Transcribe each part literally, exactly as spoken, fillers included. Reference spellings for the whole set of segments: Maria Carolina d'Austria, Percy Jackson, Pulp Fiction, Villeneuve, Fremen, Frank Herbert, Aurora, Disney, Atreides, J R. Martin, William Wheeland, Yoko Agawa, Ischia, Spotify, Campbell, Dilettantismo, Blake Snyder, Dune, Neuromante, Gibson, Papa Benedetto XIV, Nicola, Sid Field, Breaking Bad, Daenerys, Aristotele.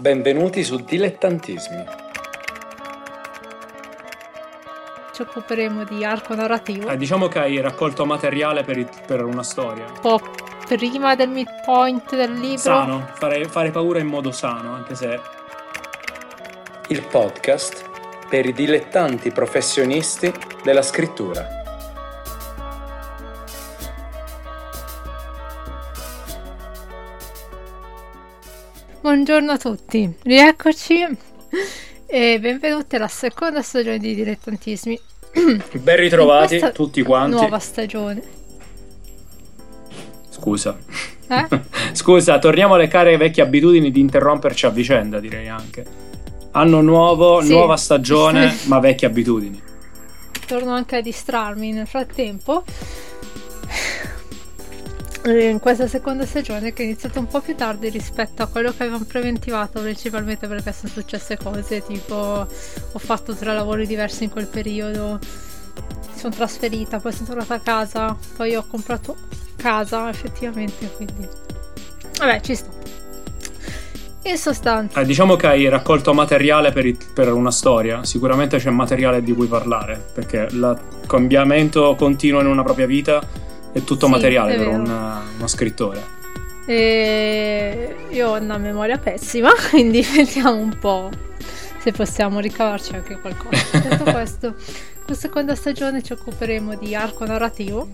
Benvenuti su Dilettantismi. Ci occuperemo di arco narrativo. Eh, diciamo che hai raccolto materiale per, per una storia. Un po' prima del midpoint del libro. Sano, fare, fare paura in modo sano, anche se... Il podcast per i dilettanti professionisti della scrittura. Buongiorno a tutti, rieccoci e benvenuti alla seconda stagione di Dilettantismi. Ben ritrovati tutti quanti. Nuova stagione. Scusa. Eh? Scusa, torniamo alle care vecchie abitudini di interromperci a vicenda, direi anche. Anno nuovo, sì. Nuova stagione, sì. Ma vecchie abitudini. Torno anche a distrarmi nel frattempo. In questa seconda stagione, che è iniziata un po' più tardi rispetto a quello che avevamo preventivato, principalmente perché sono successe cose tipo ho fatto tre lavori diversi in quel periodo, sono trasferita, poi sono tornata a casa, poi ho comprato casa effettivamente, quindi vabbè, ci sto. In sostanza eh, diciamo che hai raccolto materiale per, i, per una storia. Sicuramente c'è materiale di cui parlare, perché il cambiamento continuo in una propria vita è tutto, sì, materiale è per un, uno scrittore. E io ho una memoria pessima, quindi vediamo un po' se possiamo ricavarci anche qualcosa. Detto questo, la seconda stagione ci occuperemo di arco narrativo,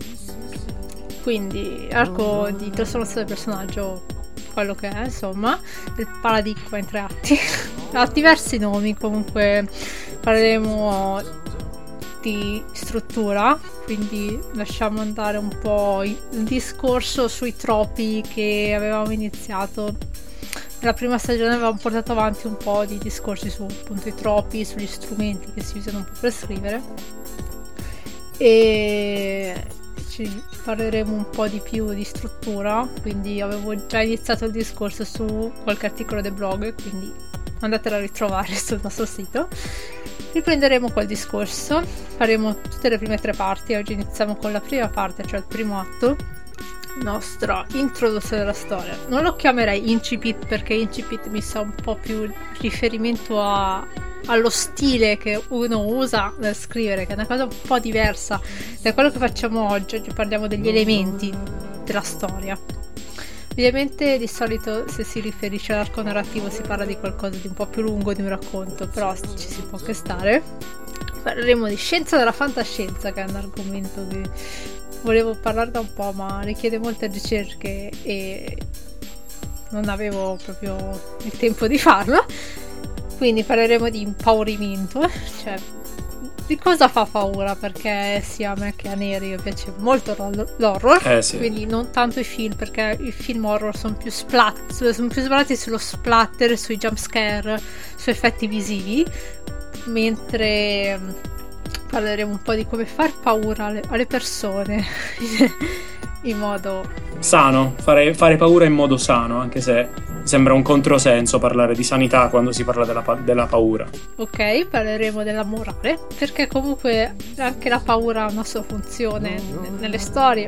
quindi arco di trasformazione del personaggio, quello che è, insomma, il paradigma in tre atti. Ha diversi nomi, comunque parleremo di struttura, quindi lasciamo andare un po' il discorso sui troppi che avevamo iniziato nella prima stagione. Avevamo portato avanti un po' di discorsi su, appunto, i troppi, sugli strumenti che si usano un po' per scrivere, e ci parleremo un po' di più di struttura. Quindi avevo già iniziato il discorso su qualche articolo del blog, quindi andatela a ritrovare sul nostro sito. Riprenderemo quel discorso, faremo tutte le prime tre parti. Oggi iniziamo con la prima parte, cioè il primo atto, nostra introduzione della storia. Non lo chiamerei incipit, perché incipit mi sa un po' più riferimento a, allo stile che uno usa nel scrivere, che è una cosa un po' diversa da quello che facciamo oggi. Oggi parliamo degli elementi della storia. Ovviamente di solito se si riferisce all'arco narrativo si parla di qualcosa di un po' più lungo di un racconto, però ci si può anche stare. Parleremo di scienza della fantascienza, che è un argomento che volevo parlare da un po', ma richiede molte ricerche e non avevo proprio il tempo di farlo. Quindi parleremo di impaurimento, cioè di cosa fa paura, perché sia a me che a Neri piace molto l'horror, eh sì. Quindi non tanto i film, perché i film horror sono più splat, sono più sparati sullo splatter, sui jump scare, su effetti visivi, mentre parleremo un po' di come far paura alle, alle persone in modo sano, fare, fare paura in modo sano, anche se sembra un controsenso parlare di sanità quando si parla della, pa- della paura. Ok, parleremo della morale, perché comunque anche la paura ha una sua funzione n- nelle storie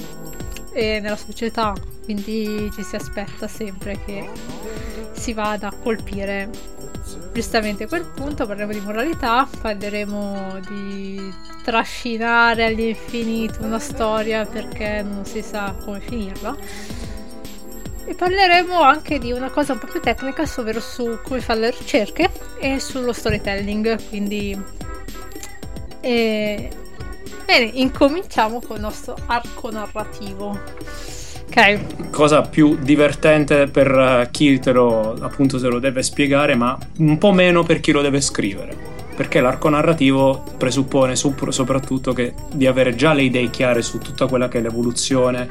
e nella società, quindi ci si aspetta sempre che si vada a colpire giustamente quel punto. Parleremo di moralità, parleremo di trascinare all'infinito una storia perché non si sa come finirla, e parleremo anche di una cosa un po' più tecnica, ovvero su come fare le ricerche e sullo storytelling. Quindi e... bene, incominciamo con il nostro arco narrativo. Ok, cosa più divertente per chi te lo, appunto, se lo deve spiegare, ma un po' meno per chi lo deve scrivere, perché l'arco narrativo presuppone soprattutto che di avere già le idee chiare su tutta quella che è l'evoluzione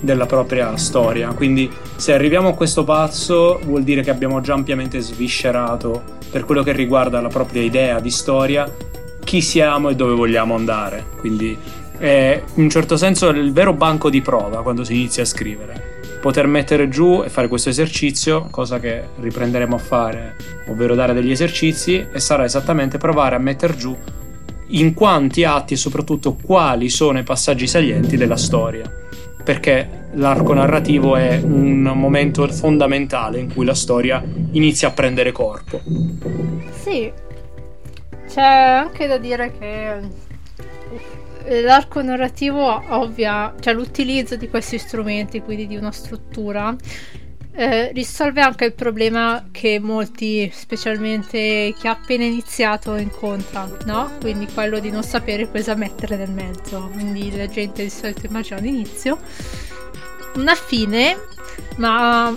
della propria storia. Quindi se arriviamo a questo passo vuol dire che abbiamo già ampiamente sviscerato, per quello che riguarda la propria idea di storia, chi siamo e dove vogliamo andare. Quindi è, in un certo senso, il vero banco di prova quando si inizia a scrivere, poter mettere giù e fare questo esercizio, cosa che riprenderemo a fare, ovvero dare degli esercizi, e sarà esattamente provare a mettere giù in quanti atti e soprattutto quali sono i passaggi salienti della storia. perché l'arco narrativo è un momento fondamentale in cui la storia inizia a prendere corpo. Sì, c'è anche da dire che l'arco narrativo ovvia, cioè l'utilizzo di questi strumenti, quindi di una struttura, eh, risolve anche il problema che molti, specialmente chi ha appena iniziato, incontra, no? Quindi quello di non sapere cosa mettere nel mezzo. Quindi la gente di solito immagina un inizio, una fine, ma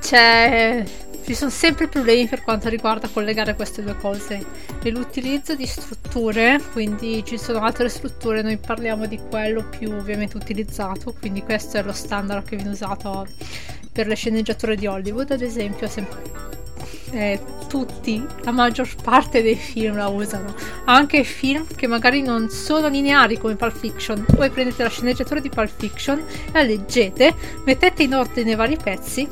c'è, ci sono sempre problemi per quanto riguarda collegare queste due cose e l'utilizzo di strutture. Quindi ci sono altre strutture, noi parliamo di quello più ovviamente utilizzato, quindi questo è lo standard che viene usato per le sceneggiature di Hollywood, ad esempio. Sempre Eh, tutti, la maggior parte dei film la usano, anche film che magari non sono lineari come Pulp Fiction. Voi prendete la sceneggiatura di Pulp Fiction, la leggete, mettete in ordine vari pezzi,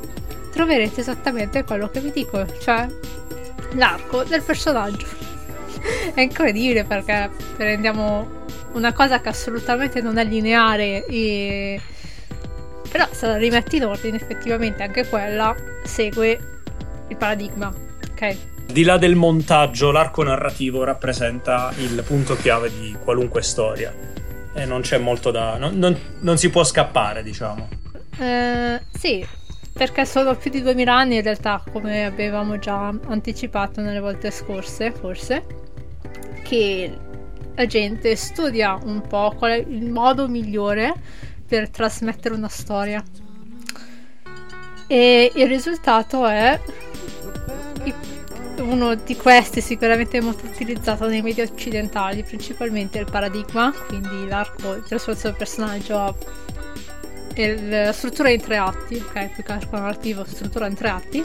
troverete esattamente quello che vi dico, cioè l'arco del personaggio. È incredibile, perché prendiamo una cosa che assolutamente non è lineare e... però se la rimetti in ordine effettivamente anche quella segue il paradigma, ok? Di là del montaggio, l'arco narrativo rappresenta il punto chiave di qualunque storia e non c'è molto da... non, non, non si può scappare, diciamo. Eh, sì, perché sono più di duemila anni in realtà, come avevamo già anticipato nelle volte scorse, forse, che la gente studia un po' qual è il modo migliore per trasmettere una storia. E il risultato è... uno di questi sicuramente molto utilizzato nei media occidentali, principalmente il paradigma, quindi l'arco, il trascorso del personaggio e la struttura in tre atti, ok? Più che l'arco narrativo, struttura in tre atti,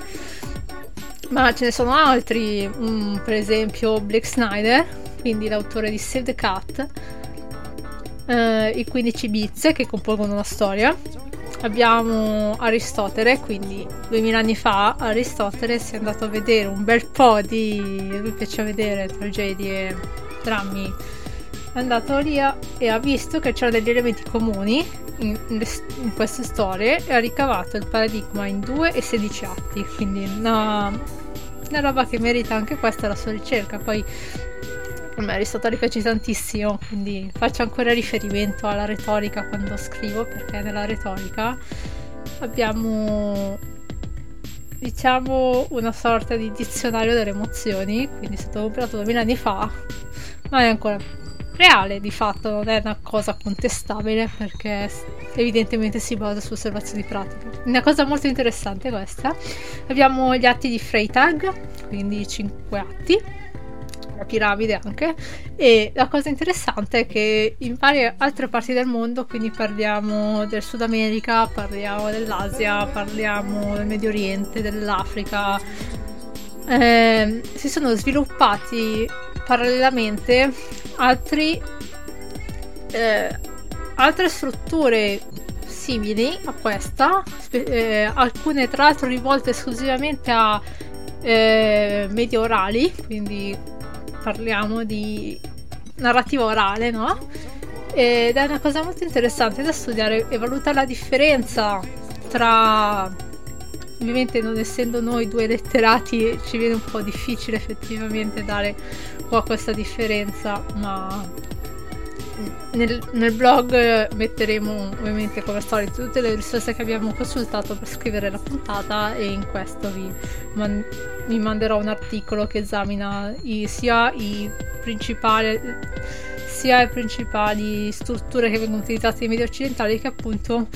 ma ce ne sono altri, um, per esempio Blake Snyder, quindi l'autore di Save the Cat, eh, i quindici bizze che compongono la storia. Abbiamo Aristotele, quindi duemila anni fa Aristotele si è andato a vedere un bel po' di... lui piace vedere tragedie e drammi, è andato lì a... e ha visto che c'erano degli elementi comuni in, in queste storie e ha ricavato il paradigma in due e sedici atti, quindi una, una roba che merita anche questa la sua ricerca. Poi a Aristotele piace tantissimo, quindi faccio ancora riferimento alla retorica quando scrivo, perché nella retorica abbiamo, diciamo, una sorta di dizionario delle emozioni, quindi è stato comprato duemila anni fa, ma è ancora reale, di fatto non è una cosa contestabile perché evidentemente si basa su osservazioni pratiche. Una cosa molto interessante questa. Abbiamo gli atti di Freytag, quindi cinque atti, la piramide anche, e la cosa interessante è che in varie altre parti del mondo, quindi parliamo del Sud America, parliamo dell'Asia, parliamo del Medio Oriente, dell'Africa, eh, si sono sviluppati parallelamente altri, eh, altre strutture simili a questa, eh, alcune tra l'altro rivolte esclusivamente a eh, media orali, quindi parliamo di narrativa orale, no? Ed è una cosa molto interessante da studiare e valutare la differenza tra... ovviamente non essendo noi due letterati ci viene un po' difficile effettivamente dare un po' questa differenza, ma nel, nel blog metteremo ovviamente come al solito tutte le risorse che abbiamo consultato per scrivere la puntata, e in questo vi, man- vi manderò un articolo che esamina i, sia, i principali, sia le principali strutture che vengono utilizzate nei media occidentali che appunto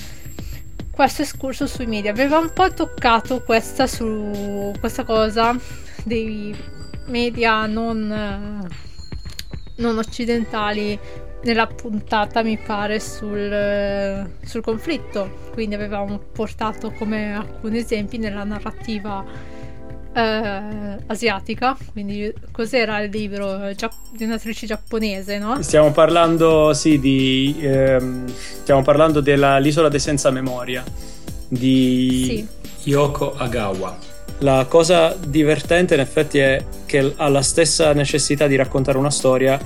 questo escurso sui media. Aveva un po' toccato questa, su, questa cosa dei media non, non occidentali nella puntata, mi pare, sul, sul conflitto, quindi avevamo portato come alcuni esempi nella narrativa eh, asiatica, quindi cos'era il libro gia- di un'autrice giapponese, no? Stiamo parlando, sì, di ehm, stiamo parlando dell'Isola dei Senza Memoria di sì. Yoko Agawa. La cosa divertente in effetti è che ha la stessa necessità di raccontare una storia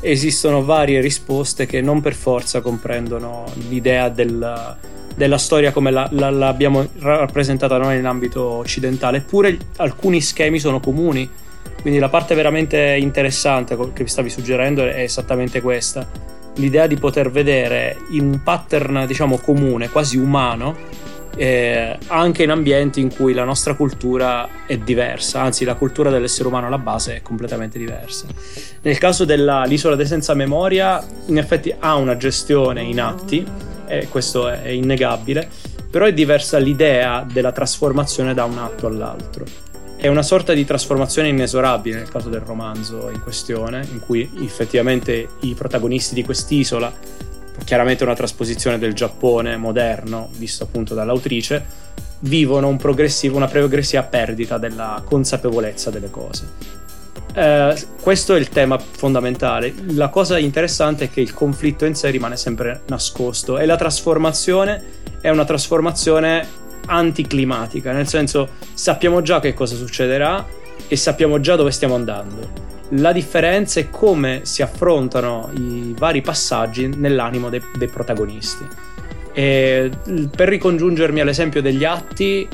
esistono varie risposte che non per forza comprendono l'idea del, della storia come la, la, l'abbiamo rappresentata noi in ambito occidentale, eppure alcuni schemi sono comuni. Quindi la parte veramente interessante che vi stavi suggerendo è esattamente questa, l'idea di poter vedere in un pattern, diciamo, comune, quasi umano, eh, anche in ambienti in cui la nostra cultura è diversa, anzi la cultura dell'essere umano alla base è completamente diversa. Nel caso dell'Isola dei Senza Memoria in effetti ha una gestione in atti, e questo è innegabile, però è diversa l'idea della trasformazione da un atto all'altro. È una sorta di trasformazione inesorabile nel caso del romanzo in questione, in cui effettivamente i protagonisti di quest'isola, chiaramente una trasposizione del Giappone moderno, visto appunto dall'autrice, vivono un progressivo, una progressiva perdita della consapevolezza delle cose. Eh, questo è il tema fondamentale. La cosa interessante è che il conflitto in sé rimane sempre nascosto e la trasformazione è una trasformazione anticlimatica, nel senso sappiamo già che cosa succederà e sappiamo già dove stiamo andando. La differenza è come si affrontano i vari passaggi nell'animo dei, dei protagonisti. E per ricongiungermi all'esempio degli atti,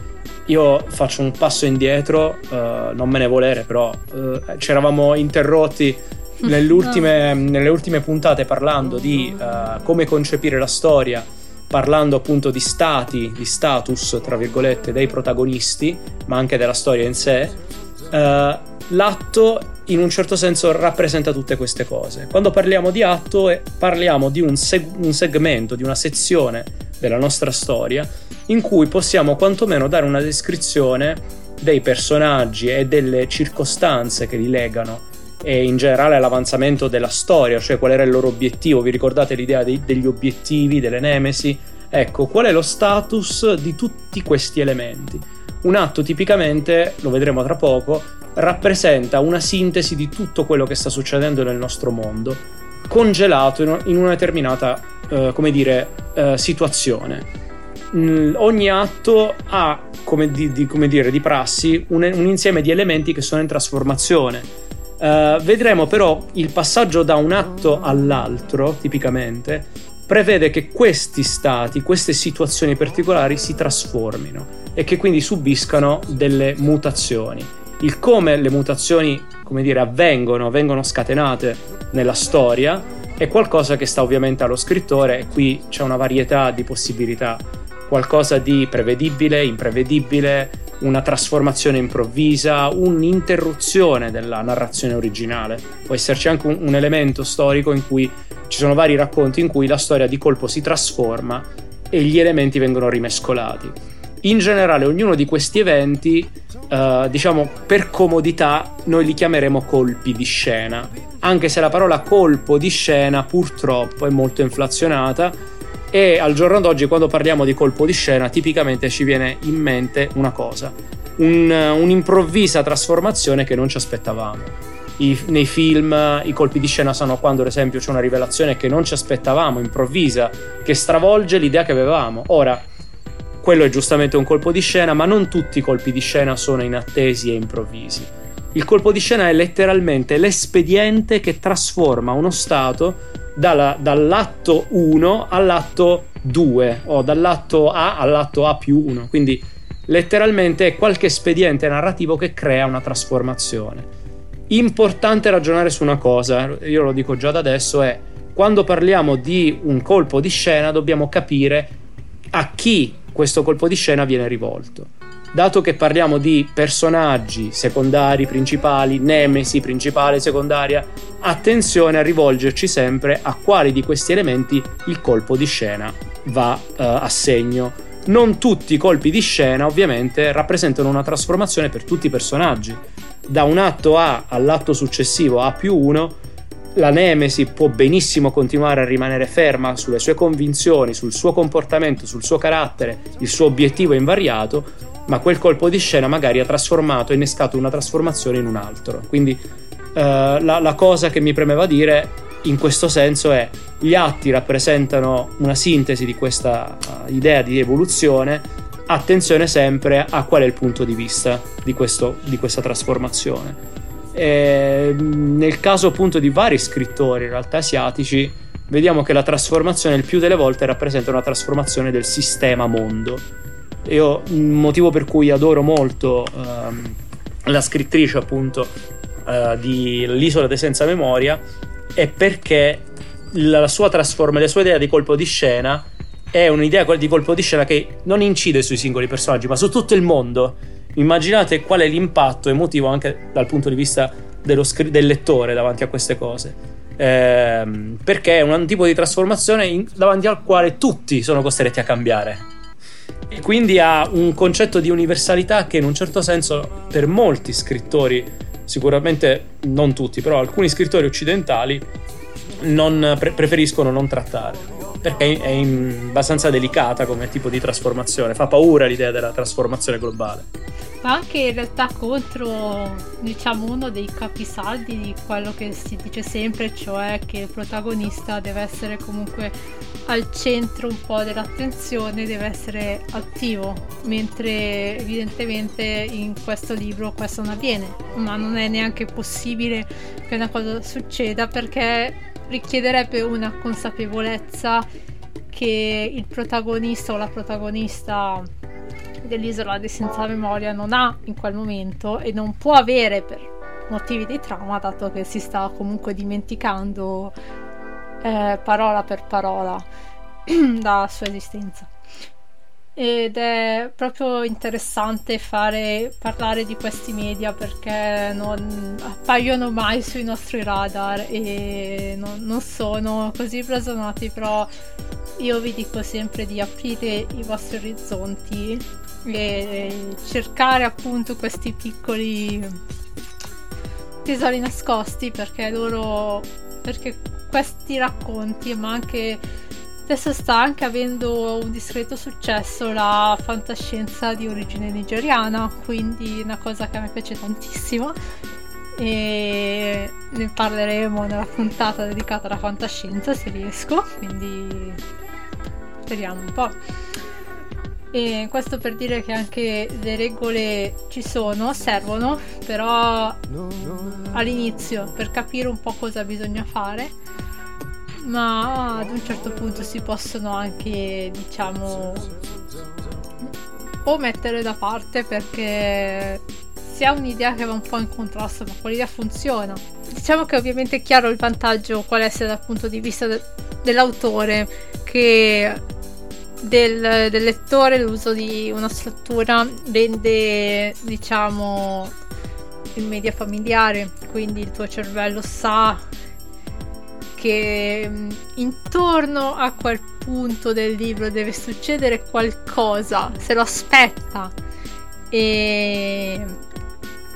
io faccio un passo indietro, uh, non me ne volere, però uh, ci eravamo interrotti nelle ultime, nelle ultime puntate parlando di uh, come concepire la storia, parlando appunto di stati, di status tra virgolette dei protagonisti, ma anche della storia in sé. eh, l'atto in un certo senso rappresenta tutte queste cose. Quando parliamo di atto eh, parliamo di un, seg- un segmento, di una sezione della nostra storia in cui possiamo quantomeno dare una descrizione dei personaggi e delle circostanze che li legano e in generale all'avanzamento della storia, cioè qual era il loro obiettivo. Vi ricordate l'idea dei, degli obiettivi, delle nemesi? Ecco, qual è lo status di tutti questi elementi? Un atto tipicamente, lo vedremo tra poco, rappresenta una sintesi di tutto quello che sta succedendo nel nostro mondo, congelato in, in una determinata, eh, come dire, eh, situazione. Mm, ogni atto ha, come, di, di, come dire, di prassi, un, un insieme di elementi che sono in trasformazione. Uh, vedremo però il passaggio da un atto all'altro tipicamente prevede che questi stati, queste situazioni particolari si trasformino e che quindi subiscano delle mutazioni. Il come le mutazioni, come dire, avvengono, vengono scatenate nella storia è qualcosa che sta ovviamente allo scrittore, e qui c'è una varietà di possibilità, qualcosa di prevedibile, imprevedibile, una trasformazione improvvisa, un'interruzione della narrazione originale. Può esserci anche un, un elemento storico in cui ci sono vari racconti in cui la storia di colpo si trasforma e gli elementi vengono rimescolati. In generale ognuno di questi eventi, eh, diciamo per comodità, noi li chiameremo colpi di scena, anche se la parola colpo di scena purtroppo è molto inflazionata. E al giorno d'oggi quando parliamo di colpo di scena tipicamente ci viene in mente una cosa, un, un'improvvisa trasformazione che non ci aspettavamo. I, nei film i colpi di scena sono quando ad esempio c'è una rivelazione che non ci aspettavamo, improvvisa, che stravolge l'idea che avevamo. Ora, quello è giustamente un colpo di scena, ma non tutti i colpi di scena sono inattesi e improvvisi. Il colpo di scena è letteralmente l'espediente che trasforma uno stato Dalla, dall'atto uno all'atto due o dall'atto A all'atto A più uno, quindi letteralmente è qualche espediente narrativo che crea una trasformazione. Importante ragionare su una cosa, io lo dico già da adesso, è quando parliamo di un colpo di scena dobbiamo capire a chi questo colpo di scena viene rivolto. Dato che parliamo di personaggi secondari, principali, nemesi, principale, secondaria, attenzione a rivolgerci sempre a quali di questi elementi il colpo di scena va uh, a segno. Non tutti i colpi di scena ovviamente rappresentano una trasformazione per tutti i personaggi. Da un atto A all'atto successivo A più uno, la nemesi può benissimo continuare a rimanere ferma sulle sue convinzioni, sul suo comportamento, sul suo carattere, il suo obiettivo è invariato, ma quel colpo di scena magari ha trasformato, innescato una trasformazione in un altro. Quindi eh, la, la cosa che mi premeva dire in questo senso è gli atti rappresentano una sintesi di questa uh, idea di evoluzione. Attenzione sempre a qual è il punto di vista di, questo, di questa trasformazione. Eh, nel caso appunto di vari scrittori in realtà asiatici, vediamo che la trasformazione il più delle volte rappresenta una trasformazione del sistema mondo. Io, motivo per cui adoro molto ehm, la scrittrice appunto eh, di L'isola dei senza memoria, è perché la sua trasforma, la sua idea di colpo di scena è un'idea di colpo di scena che non incide sui singoli personaggi ma su tutto il mondo. Immaginate qual è l'impatto emotivo anche dal punto di vista dello scr- del lettore davanti a queste cose, ehm, perché è un tipo di trasformazione in- davanti al quale tutti sono costretti a cambiare, e quindi ha un concetto di universalità che in un certo senso per molti scrittori, sicuramente non tutti, però alcuni scrittori occidentali non pre- preferiscono non trattare, perché è in- abbastanza delicata come tipo di trasformazione, fa paura l'idea della trasformazione globale. Ma anche in realtà contro, diciamo, uno dei capisaldi di quello che si dice sempre, cioè che il protagonista deve essere comunque al centro un po' dell'attenzione, deve essere attivo, mentre evidentemente in questo libro questo non avviene, ma non è neanche possibile che una cosa succeda, perché richiederebbe una consapevolezza che il protagonista o la protagonista dell'isola di senza memoria non ha in quel momento, e non può avere per motivi di trauma, dato che si sta comunque dimenticando eh, parola per parola la sua esistenza. Ed è proprio interessante fare parlare di questi media, perché non appaiono mai sui nostri radar e non, non sono così blasonati, però io vi dico sempre di aprire i vostri orizzonti e cercare appunto questi piccoli tesori nascosti, perché loro perché questi racconti, ma anche adesso sta anche avendo un discreto successo la fantascienza di origine nigeriana, quindi una cosa che a me piace tantissimo e ne parleremo nella puntata dedicata alla fantascienza se riesco, quindi speriamo un po'. E questo per dire che anche le regole ci sono, servono, però all'inizio per capire un po' cosa bisogna fare, ma ad un certo punto si possono anche, diciamo, o mettere da parte perché si ha un'idea che va un po' in contrasto, ma quell'idea funziona. Diciamo che ovviamente è chiaro il vantaggio qual è, sia dal punto di vista de- dell'autore che Del, del lettore. L'uso di una struttura rende, diciamo, il media familiare, quindi il tuo cervello sa che intorno a quel punto del libro deve succedere qualcosa, se lo aspetta, e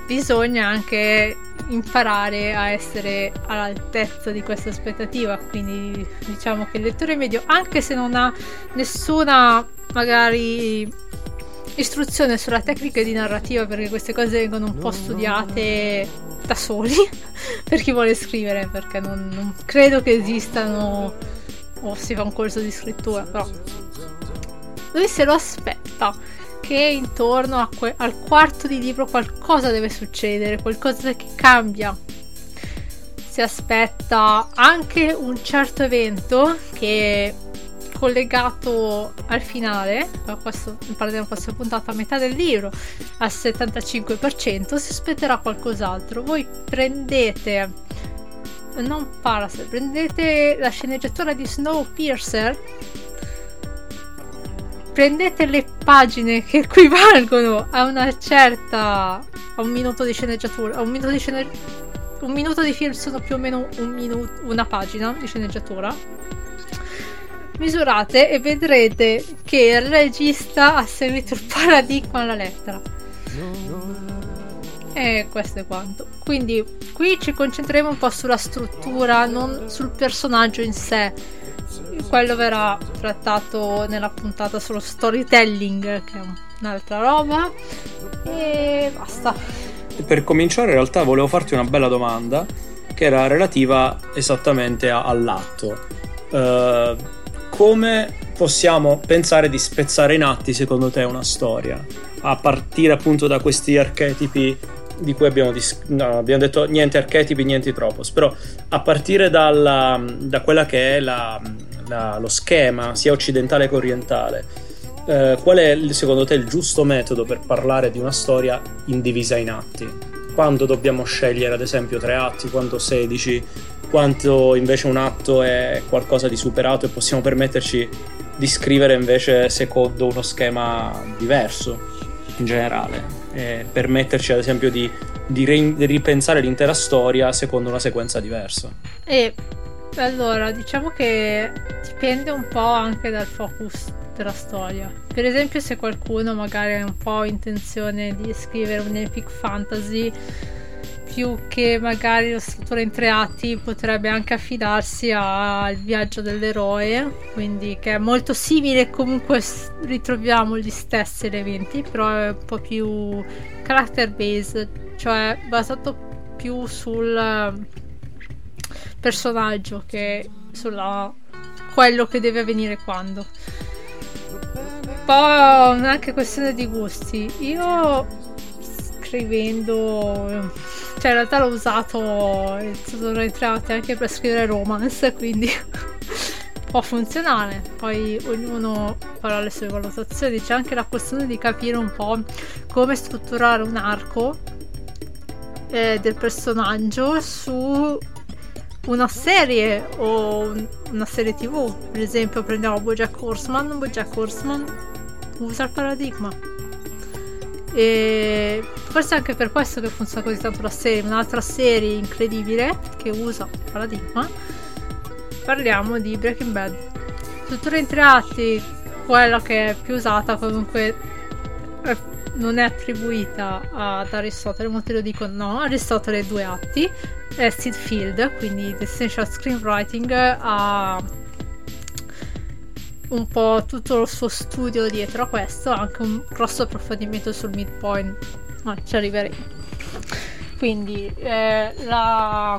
bisogna anche imparare a essere all'altezza di questa aspettativa. Quindi diciamo che il lettore medio, anche se non ha nessuna magari istruzione sulla tecnica di narrativa, perché queste cose vengono un po' studiate da soli per chi vuole scrivere, perché non, non credo che esistano o si fa un corso di scrittura, però lui se lo aspetta che intorno a que- al quarto di libro qualcosa deve succedere, qualcosa che cambia. Si aspetta anche un certo evento che è collegato al finale, questo ne parleremo questa puntata, a metà del libro, al settantacinque per cento si aspetterà qualcos'altro. Voi prendete non Parasite, prendete la sceneggiatura di Snowpiercer, prendete le pagine che equivalgono a una certa a un minuto di sceneggiatura, a un minuto di scene, un minuto di film sono più o meno un minuto, una pagina di sceneggiatura, misurate e vedrete che il regista ha seguito il paradigma alla lettera. E questo è quanto. Quindi qui ci concentreremo un po' sulla struttura, non sul personaggio in sé. Quello verrà trattato nella puntata sullo storytelling, che è un'altra roba, e basta. Per cominciare in realtà volevo farti una bella domanda che era relativa esattamente a, all'atto. Uh, come possiamo pensare di spezzare in atti secondo te una storia, a partire appunto da questi archetipi di cui abbiamo, dis- no, abbiamo detto niente archetipi, niente tropos, però a partire dalla, da quella che è la, la, lo schema sia occidentale che orientale, eh, qual è secondo te il giusto metodo per parlare di una storia indivisa in atti? Quando dobbiamo scegliere ad esempio tre atti, quanto sedici, quanto invece un atto è qualcosa di superato e possiamo permetterci di scrivere invece secondo uno schema diverso in generale, e permetterci ad esempio di, di, re, di ripensare l'intera storia secondo una sequenza diversa. E allora diciamo che dipende un po' anche dal focus della storia. Per esempio, se qualcuno magari ha un po' intenzione di scrivere un epic fantasy più che magari la struttura in tre atti, potrebbe anche affidarsi al viaggio dell'eroe, quindi che è molto simile, comunque ritroviamo gli stessi elementi, però è un po' più character based, cioè basato più sul personaggio che sulla quello che deve avvenire quando. Anche questione di gusti, io scrivendo, cioè in realtà l'ho usato anche per scrivere romance, quindi può funzionare, poi ognuno farà le sue valutazioni. C'è anche la questione di capire un po' come strutturare un arco eh, del personaggio su una serie o una serie tv. Per esempio prendiamo Bojack Horseman Bojack Horseman usa il paradigma, e forse anche per questo che funziona così tanto la serie. Un'altra serie incredibile che usa il paradigma, parliamo di Breaking Bad, struttura in tre atti, quella che è più usata, comunque è, non è attribuita ad Aristotele, molti lo dicono no, Aristotele è due atti, è Sid Field, quindi The Essential Screenwriting ha un po' tutto il suo studio dietro a questo, anche un grosso approfondimento sul midpoint, ma ci arriveremo. Quindi eh, la...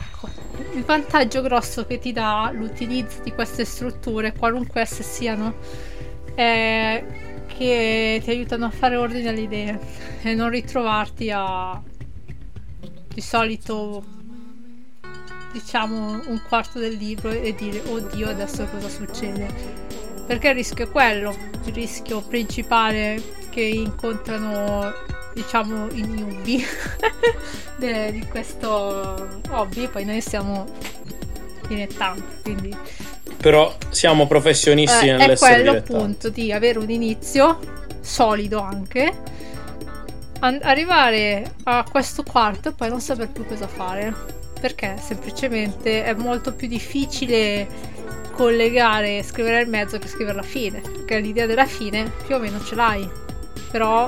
il vantaggio grosso che ti dà l'utilizzo di queste strutture, qualunque esse siano, è che ti aiutano a fare ordine alle idee e non ritrovarti a, di solito, diciamo un quarto del libro e dire oddio adesso cosa succede. Perché il rischio è quello, il rischio principale che incontrano, diciamo, i newbie de, di questo hobby. Poi noi siamo dilettanti, quindi però siamo professionisti eh, nell'essere dilettanti. È quello appunto, di avere un inizio solido anche, an- arrivare a questo quarto e poi non saper più cosa fare, perché semplicemente è molto più difficile collegare, scrivere al mezzo che scrivere alla fine, perché l'idea della fine più o meno ce l'hai, però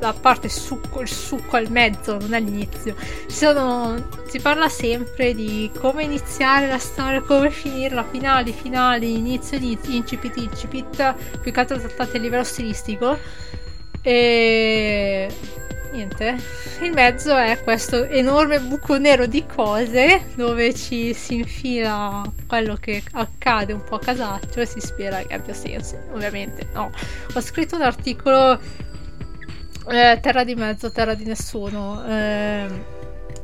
la parte succo, il succo al mezzo non è l'inizio. Sono, si parla sempre di come iniziare la storia, come finirla, finali, finali, inizio, inizio, incipit, incipit, più che altro trattate a livello stilistico, e niente, il mezzo è questo enorme buco nero di cose dove ci si infila quello che accade un po' a casaccio e si spera che abbia senso. Ovviamente no. Ho scritto un articolo eh, Terra di mezzo, terra di nessuno, eh,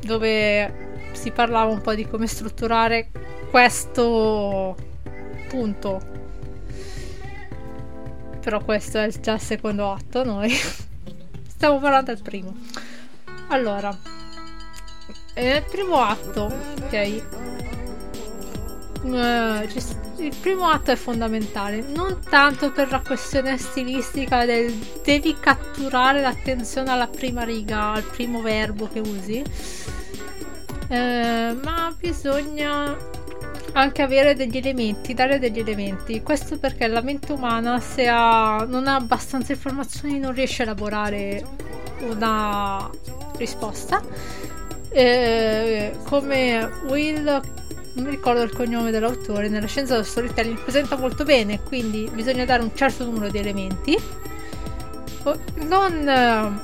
dove si parlava un po' di come strutturare questo punto, però questo è già il secondo atto, noi stiamo parlando del primo. Allora, nel primo atto, ok, uh, il primo atto è fondamentale, non tanto per la questione stilistica del devi catturare l'attenzione alla prima riga, al primo verbo che usi, uh, ma bisogna anche avere degli elementi, dare degli elementi. Questo perché la mente umana, se ha, non ha abbastanza informazioni, non riesce a elaborare una risposta. Eh, come Will, non mi ricordo il cognome dell'autore, nella scienza del storytelling presenta molto bene, quindi bisogna dare un certo numero di elementi, non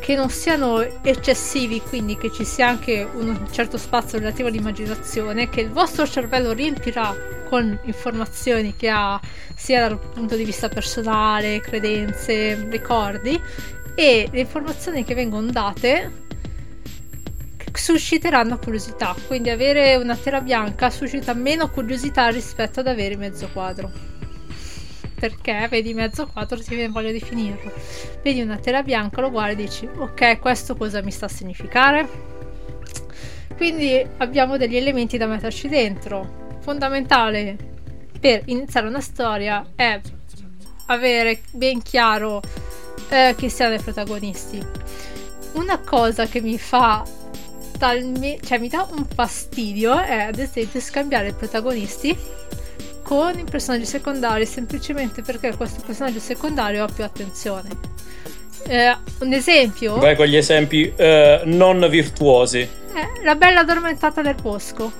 che non siano eccessivi, quindi che ci sia anche un certo spazio relativo all'immaginazione, che il vostro cervello riempirà con informazioni che ha sia dal punto di vista personale, credenze, ricordi, e le informazioni che vengono date susciteranno curiosità, quindi avere una tela bianca suscita meno curiosità rispetto ad avere mezzo quadro, perché vedi mezzo quadro, ti viene voglia di finirlo, vedi una tela bianca, lo guardi e dici ok, questo cosa mi sta a significare? Quindi abbiamo degli elementi da metterci dentro. Fondamentale per iniziare una storia è avere ben chiaro eh, chi siano i protagonisti. Una cosa che mi fa talmente, cioè mi dà un fastidio, è ad esempio scambiare i protagonisti con i personaggi secondari, semplicemente perché questo personaggio secondario ha più attenzione. Eh, un esempio. Vai con gli esempi eh, non virtuosi. Eh, la bella addormentata del bosco.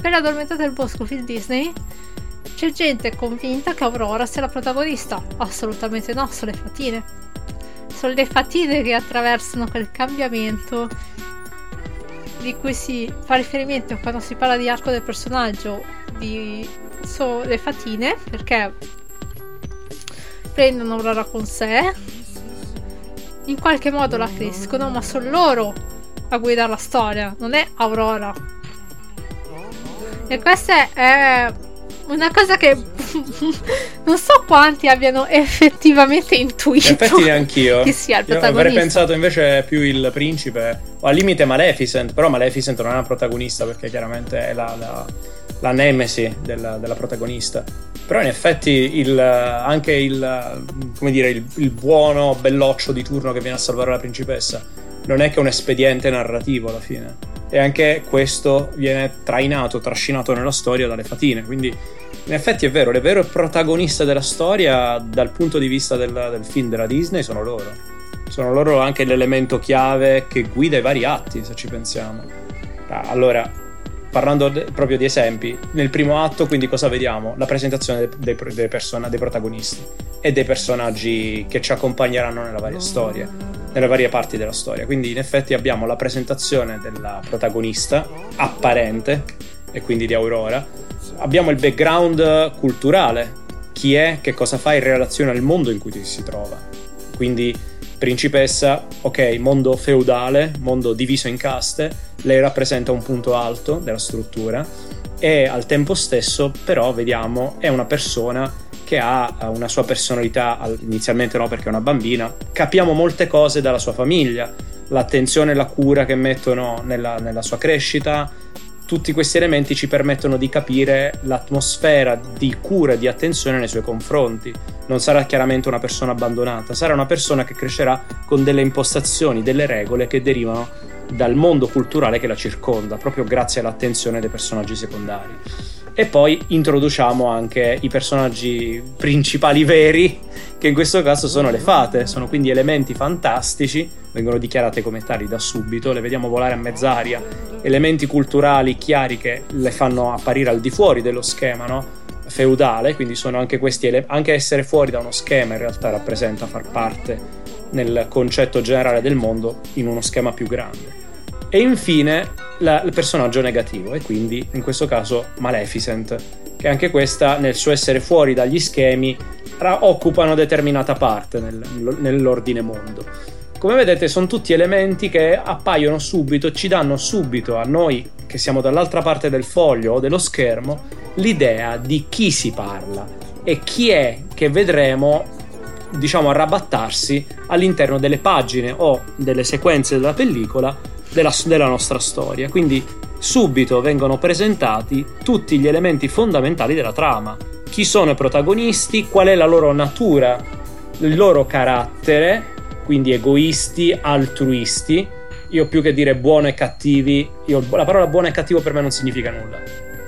Bella addormentata del bosco, film Disney. C'è gente convinta che Aurora sia la protagonista. Assolutamente no, sono le fatine. Sono le fatine che attraversano quel cambiamento di cui si fa riferimento quando si parla di arco del personaggio. Di... Sono le fatine perché prendono Aurora con sé, in qualche modo la crescono, ma sono loro a guidare la storia, non è Aurora. E questa è una cosa che non so quanti abbiano effettivamente intuito. In effetti neanch'io. Che sia il protagonista. Io avrei pensato invece più il principe, o al limite Maleficent, però Maleficent non è una protagonista perché chiaramente è la, la, la nemesi della, della protagonista. Però in effetti il, anche il, come dire, il, il buono belloccio di turno che viene a salvare la principessa non è che un espediente narrativo alla fine. E anche questo viene trainato, trascinato nella storia dalle fatine. Quindi in effetti è vero, le vere protagoniste della storia dal punto di vista del, del film della Disney sono loro. Sono loro anche l'elemento chiave che guida i vari atti, se ci pensiamo. Allora, parlando de- proprio di esempi, nel primo atto quindi cosa vediamo? La presentazione dei, dei, dei, person- dei protagonisti e dei personaggi che ci accompagneranno nella varia storia, nelle varie parti della storia. Quindi in effetti abbiamo la presentazione della protagonista apparente, e quindi di Aurora, abbiamo il background culturale, chi è, che cosa fa in relazione al mondo in cui ti si trova. Quindi principessa, ok, mondo feudale, mondo diviso in caste, lei rappresenta un punto alto della struttura e al tempo stesso però vediamo è una persona che ha una sua personalità, inizialmente no perché è una bambina, capiamo molte cose dalla sua famiglia, l'attenzione e la cura che mettono nella, nella sua crescita, tutti questi elementi ci permettono di capire l'atmosfera di cura e di attenzione nei suoi confronti. Non sarà chiaramente una persona abbandonata, sarà una persona che crescerà con delle impostazioni, delle regole che derivano dal mondo culturale che la circonda, proprio grazie all'attenzione dei personaggi secondari. E poi introduciamo anche i personaggi principali veri, che in questo caso sono le fate, sono quindi elementi fantastici, vengono dichiarate come tali da subito, le vediamo volare a mezz'aria, elementi culturali chiari che le fanno apparire al di fuori dello schema, no? Feudale, quindi sono anche questi ele- anche essere fuori da uno schema in realtà rappresenta far parte nel concetto generale del mondo in uno schema più grande. E infine la, il personaggio negativo, e quindi in questo caso Maleficent, che anche questa nel suo essere fuori dagli schemi ra- occupa una determinata parte nel, nell'ordine mondo. Come vedete sono tutti elementi che appaiono subito, ci danno subito a noi che siamo dall'altra parte del foglio o dello schermo l'idea di chi si parla e chi è che vedremo, diciamo, arrabattarsi all'interno delle pagine o delle sequenze della pellicola Della, della nostra storia. Quindi subito vengono presentati tutti gli elementi fondamentali della trama, chi sono i protagonisti, qual è la loro natura, il loro carattere, quindi egoisti, altruisti. Io più che dire buono e cattivi, io, la parola buono e cattivo per me non significa nulla,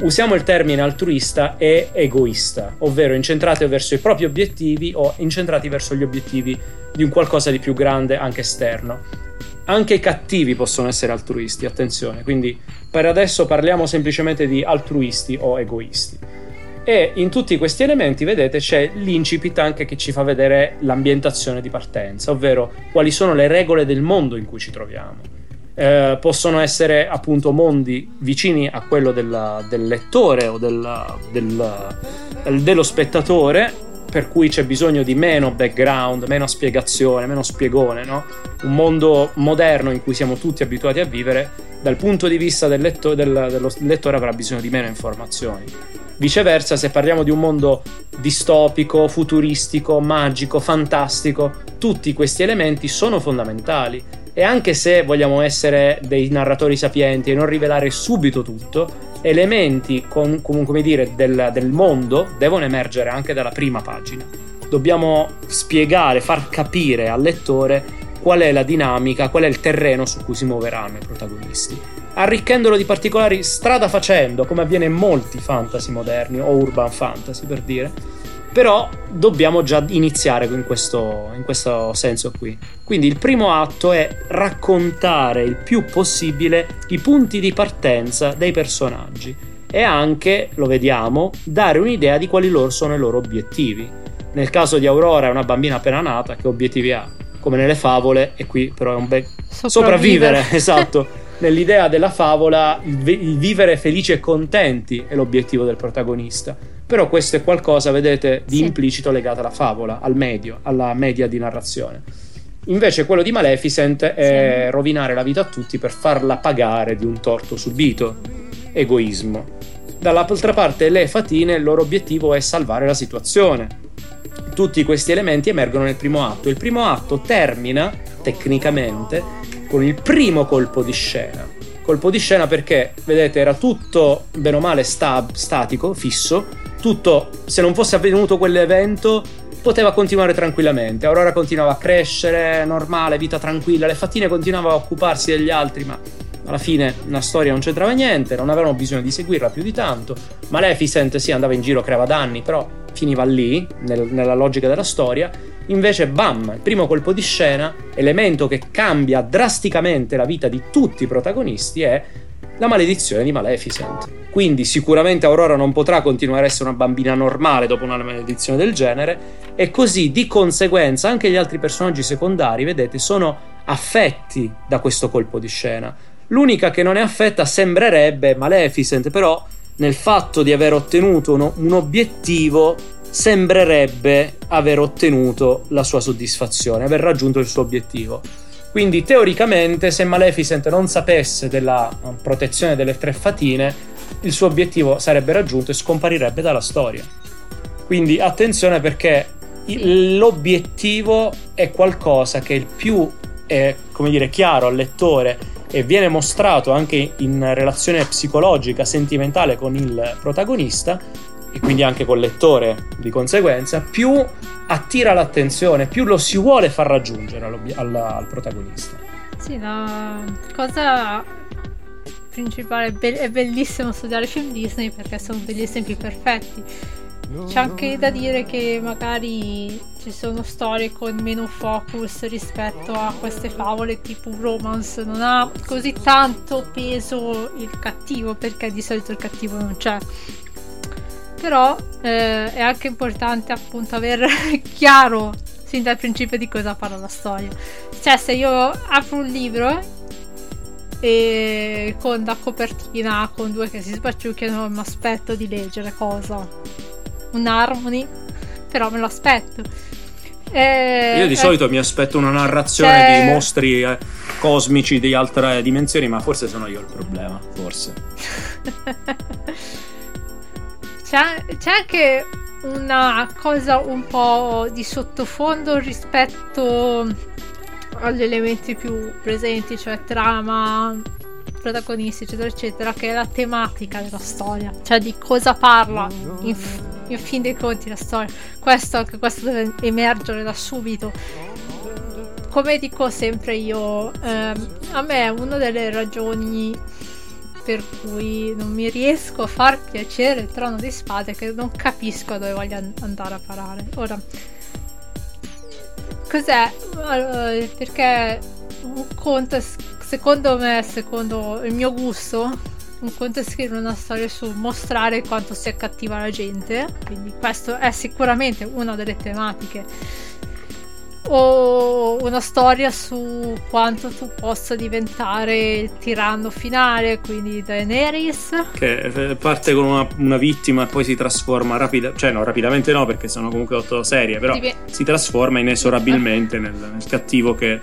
usiamo il termine altruista e egoista, ovvero incentrati verso i propri obiettivi o incentrati verso gli obiettivi di un qualcosa di più grande, anche esterno. Anche i cattivi possono essere altruisti, attenzione, quindi per adesso parliamo semplicemente di altruisti o egoisti. E in tutti questi elementi, vedete, c'è l'incipit anche che ci fa vedere l'ambientazione di partenza, ovvero quali sono le regole del mondo in cui ci troviamo. Eh, possono essere appunto mondi vicini a quello della, del lettore o della, del, dello spettatore, per cui c'è bisogno di meno background, meno spiegazione, meno spiegone, no? Un mondo moderno in cui siamo tutti abituati a vivere, dal punto di vista del letto, del, dello lettore avrà bisogno di meno informazioni. Viceversa, se parliamo di un mondo distopico, futuristico, magico, fantastico, tutti questi elementi sono fondamentali, e anche se vogliamo essere dei narratori sapienti e non rivelare subito tutto, elementi con, come dire, del, del mondo devono emergere anche dalla prima pagina. Dobbiamo spiegare, far capire al lettore qual è la dinamica, qual è il terreno su cui si muoveranno i protagonisti, arricchendolo di particolari strada facendo, come avviene in molti fantasy moderni o urban fantasy, per dire. Però dobbiamo già iniziare in questo, in questo senso qui. Quindi il primo atto è raccontare il più possibile i punti di partenza dei personaggi e anche, lo vediamo, dare un'idea di quali loro sono i loro obiettivi. Nel caso di Aurora è una bambina appena nata, che obiettivi ha? Come nelle favole, e qui però è un bel sopravvivere, sopravvivere esatto. Nell'idea della favola il, vi- il vivere felici e contenti è l'obiettivo del protagonista, però questo è qualcosa, vedete, di sì. implicito legato alla favola, al medio, alla media di narrazione. Invece quello di Maleficent è sì. rovinare la vita a tutti per farla pagare di un torto subito, egoismo. Dall'altra parte le fatine, il loro obiettivo è salvare la situazione. Tutti questi elementi emergono nel primo atto. Il primo atto termina tecnicamente con il primo colpo di scena. Colpo di scena perché, vedete, era tutto bene o male stab- statico, fisso. Tutto, se non fosse avvenuto quell'evento, poteva continuare tranquillamente. Aurora continuava a crescere, normale, vita tranquilla. Le fattine continuavano a occuparsi degli altri, ma alla fine una storia non c'entrava niente, non avevano bisogno di seguirla più di tanto. Maleficent sì, andava in giro, creava danni, però finiva lì, nel, nella logica della storia. Invece bam, il primo colpo di scena, elemento che cambia drasticamente la vita di tutti i protagonisti, è la maledizione di Maleficent. Quindi sicuramente Aurora non potrà continuare a essere una bambina normale dopo una maledizione del genere, e così di conseguenza anche gli altri personaggi secondari, vedete, sono affetti da questo colpo di scena. L'unica che non è affetta sembrerebbe Maleficent, però nel fatto di aver ottenuto uno, un obiettivo sembrerebbe aver ottenuto la sua soddisfazione, aver raggiunto il suo obiettivo. Quindi teoricamente, se Maleficent non sapesse della protezione delle tre fatine, il suo obiettivo sarebbe raggiunto e scomparirebbe dalla storia. Quindi attenzione, perché l'obiettivo è qualcosa che il più è, come dire, chiaro al lettore, e viene mostrato anche in relazione psicologica, sentimentale con il protagonista e quindi anche col lettore di conseguenza, più attira l'attenzione, più lo si vuole far raggiungere al, al protagonista. Sì, la cosa principale è bellissimo studiare film Disney perché sono degli esempi perfetti. C'è anche da dire che magari ci sono storie con meno focus rispetto a queste favole, tipo romance, non ha così tanto peso il cattivo, perché di solito il cattivo non c'è. Però eh, è anche importante appunto aver chiaro sin dal principio di cosa parla la storia. Cioè, se io apro un libro e con la copertina con due che si sbacciucchiano, mi aspetto di leggere cosa? Un Harmony, però me lo aspetto. Eh, Io di eh, solito mi aspetto una narrazione cioè... di mostri eh, cosmici di altre dimensioni, ma forse sono io il problema, forse. c'è, c'è anche una cosa un po' di sottofondo rispetto agli elementi più presenti, cioè trama, protagonisti, eccetera, eccetera, che è la tematica della storia, cioè di cosa parla in, f- in fin dei conti la storia. Questo, questo deve emergere da subito. Come dico sempre io, ehm, a me una delle ragioni per cui non mi riesco a far piacere il Trono di Spade è che non capisco dove voglia andare a parare. Ora, cos'è? Allora, perché un conto è Secondo me, secondo il mio gusto, un conto è scrivere una storia su mostrare quanto sia cattiva la gente, quindi questo è sicuramente una delle tematiche. o una storia su quanto tu possa diventare il tiranno finale, quindi Daenerys, che parte con una, una vittima e poi si trasforma rapida, cioè no, rapidamente no, perché sono comunque otto serie, però Div- si trasforma inesorabilmente nel, nel cattivo che,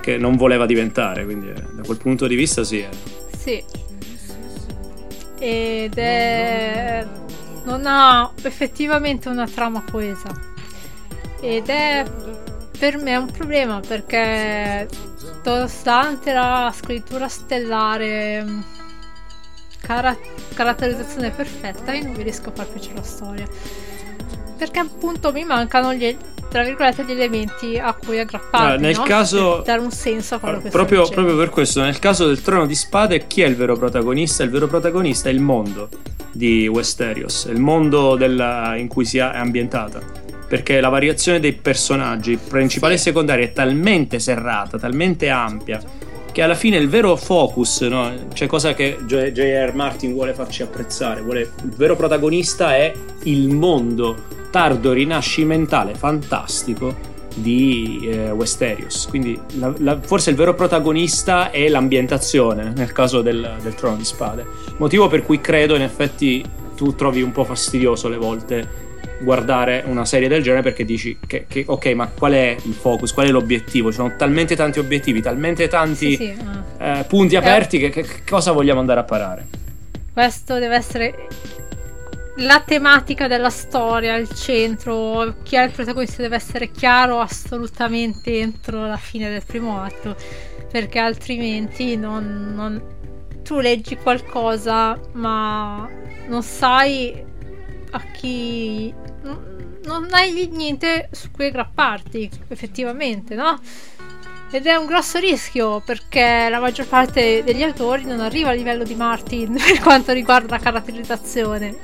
che non voleva diventare, quindi da quel punto di vista sì, eh. Sì, ed è... non ha effettivamente una trama coesa, ed è per me è un problema, perché nonostante la scrittura stellare, cara- caratterizzazione perfetta, io non vi riesco a far piacere la storia, perché appunto mi mancano gli, tra virgolette, gli elementi a cui aggrapparmi, ah, nel no? caso... per dare un senso a quello allora, che proprio, proprio per questo, nel caso del Trono di Spade, chi è il vero protagonista? Il vero protagonista è il mondo di Westeros, il mondo della... in cui si è ambientata, perché la variazione dei personaggi principali e secondari è talmente serrata, talmente ampia, che alla fine il vero focus, no? Cioè, cosa che J R. Martin vuole farci apprezzare, vuole... il vero protagonista è il mondo tardo rinascimentale fantastico di eh, Westeros, quindi la, la, forse il vero protagonista è l'ambientazione nel caso del, del Trono di Spade, motivo per cui credo in effetti tu trovi un po' fastidioso alle volte guardare una serie del genere, perché dici che, che ok, ma qual è il focus, qual è l'obiettivo? Ci sono talmente tanti obiettivi, talmente tanti sì, sì, eh, punti eh, aperti che, che cosa vogliamo andare a parare? Questo deve essere la tematica della storia, il centro, chi è il protagonista deve essere chiaro assolutamente entro la fine del primo atto, perché altrimenti non, non... tu leggi qualcosa ma non sai a chi... non hai niente su cui aggrapparti effettivamente, no? Ed è un grosso rischio, perché la maggior parte degli autori non arriva a livello di Martin per quanto riguarda la caratterizzazione.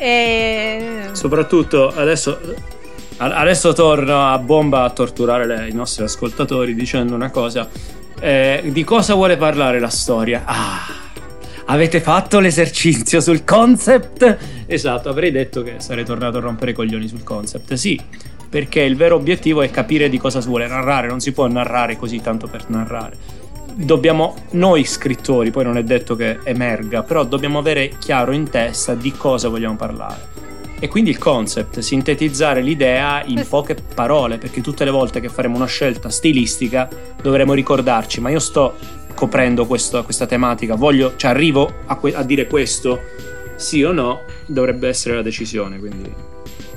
E... soprattutto adesso, adesso torno a bomba a torturare le, i nostri ascoltatori dicendo una cosa, eh, di cosa vuole parlare la storia? Ah, avete fatto l'esercizio sul concept? Esatto, avrei detto che sarei tornato a rompere i coglioni sul concept. Sì, perché il vero obiettivo è capire di cosa si vuole narrare, non si può narrare così tanto per narrare. Dobbiamo, noi scrittori, poi non è detto che emerga, però dobbiamo avere chiaro in testa di cosa vogliamo parlare. E quindi il concept, sintetizzare l'idea in poche parole, perché tutte le volte che faremo una scelta stilistica dovremo ricordarci, ma io sto... coprendo questo, questa tematica, voglio, cioè arrivo a, que- a dire questo, sì o no, dovrebbe essere la decisione, quindi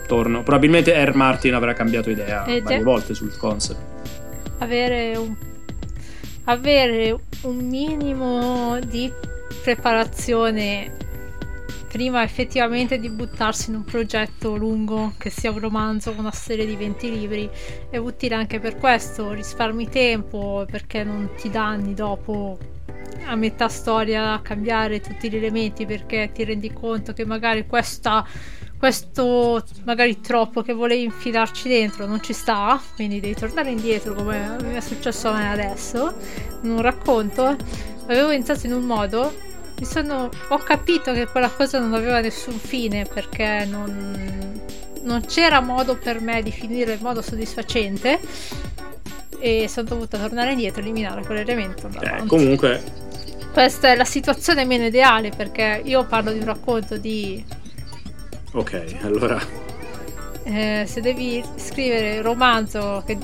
torno. Probabilmente R. Martin avrà cambiato idea e varie te... volte sul concept. Avere un, avere un minimo di preparazione prima effettivamente di buttarsi in un progetto lungo, che sia un romanzo o una serie di venti libri, è utile anche per questo, risparmi tempo, perché non ti danni dopo a metà storia a cambiare tutti gli elementi, perché ti rendi conto che magari questa, questo magari troppo che volevi infilarci dentro non ci sta, quindi devi tornare indietro, come mi è successo a me adesso in un racconto. Avevo pensato in un modo, mi sono, ho capito che quella cosa non aveva nessun fine, perché non, non c'era modo per me di finire in modo soddisfacente, e sono dovuta tornare indietro e eliminare quell'elemento. Eh, comunque questa è la situazione meno ideale, perché io parlo di un racconto di... ok, allora eh, se devi scrivere romanzo, che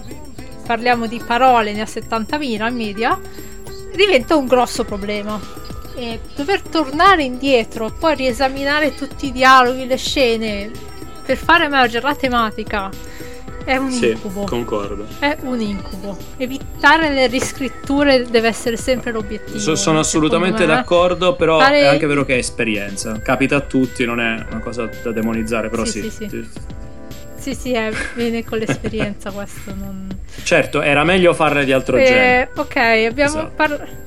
parliamo di parole, ne ha settantamila in media, diventa un grosso problema. E dover tornare indietro, poi riesaminare tutti i dialoghi, le scene per fare emergere la tematica, è un sì, incubo. Concordo. È un incubo. Evitare le riscritture deve essere sempre l'obiettivo. So, sono assolutamente d'accordo, però fare... è anche vero che è esperienza. Capita a tutti, non è una cosa da demonizzare, però sì. Sì, sì, sì. sì, sì è, viene con l'esperienza questo. Non... certo, era meglio farne di altro e... genere. Ok, abbiamo esatto. parlato.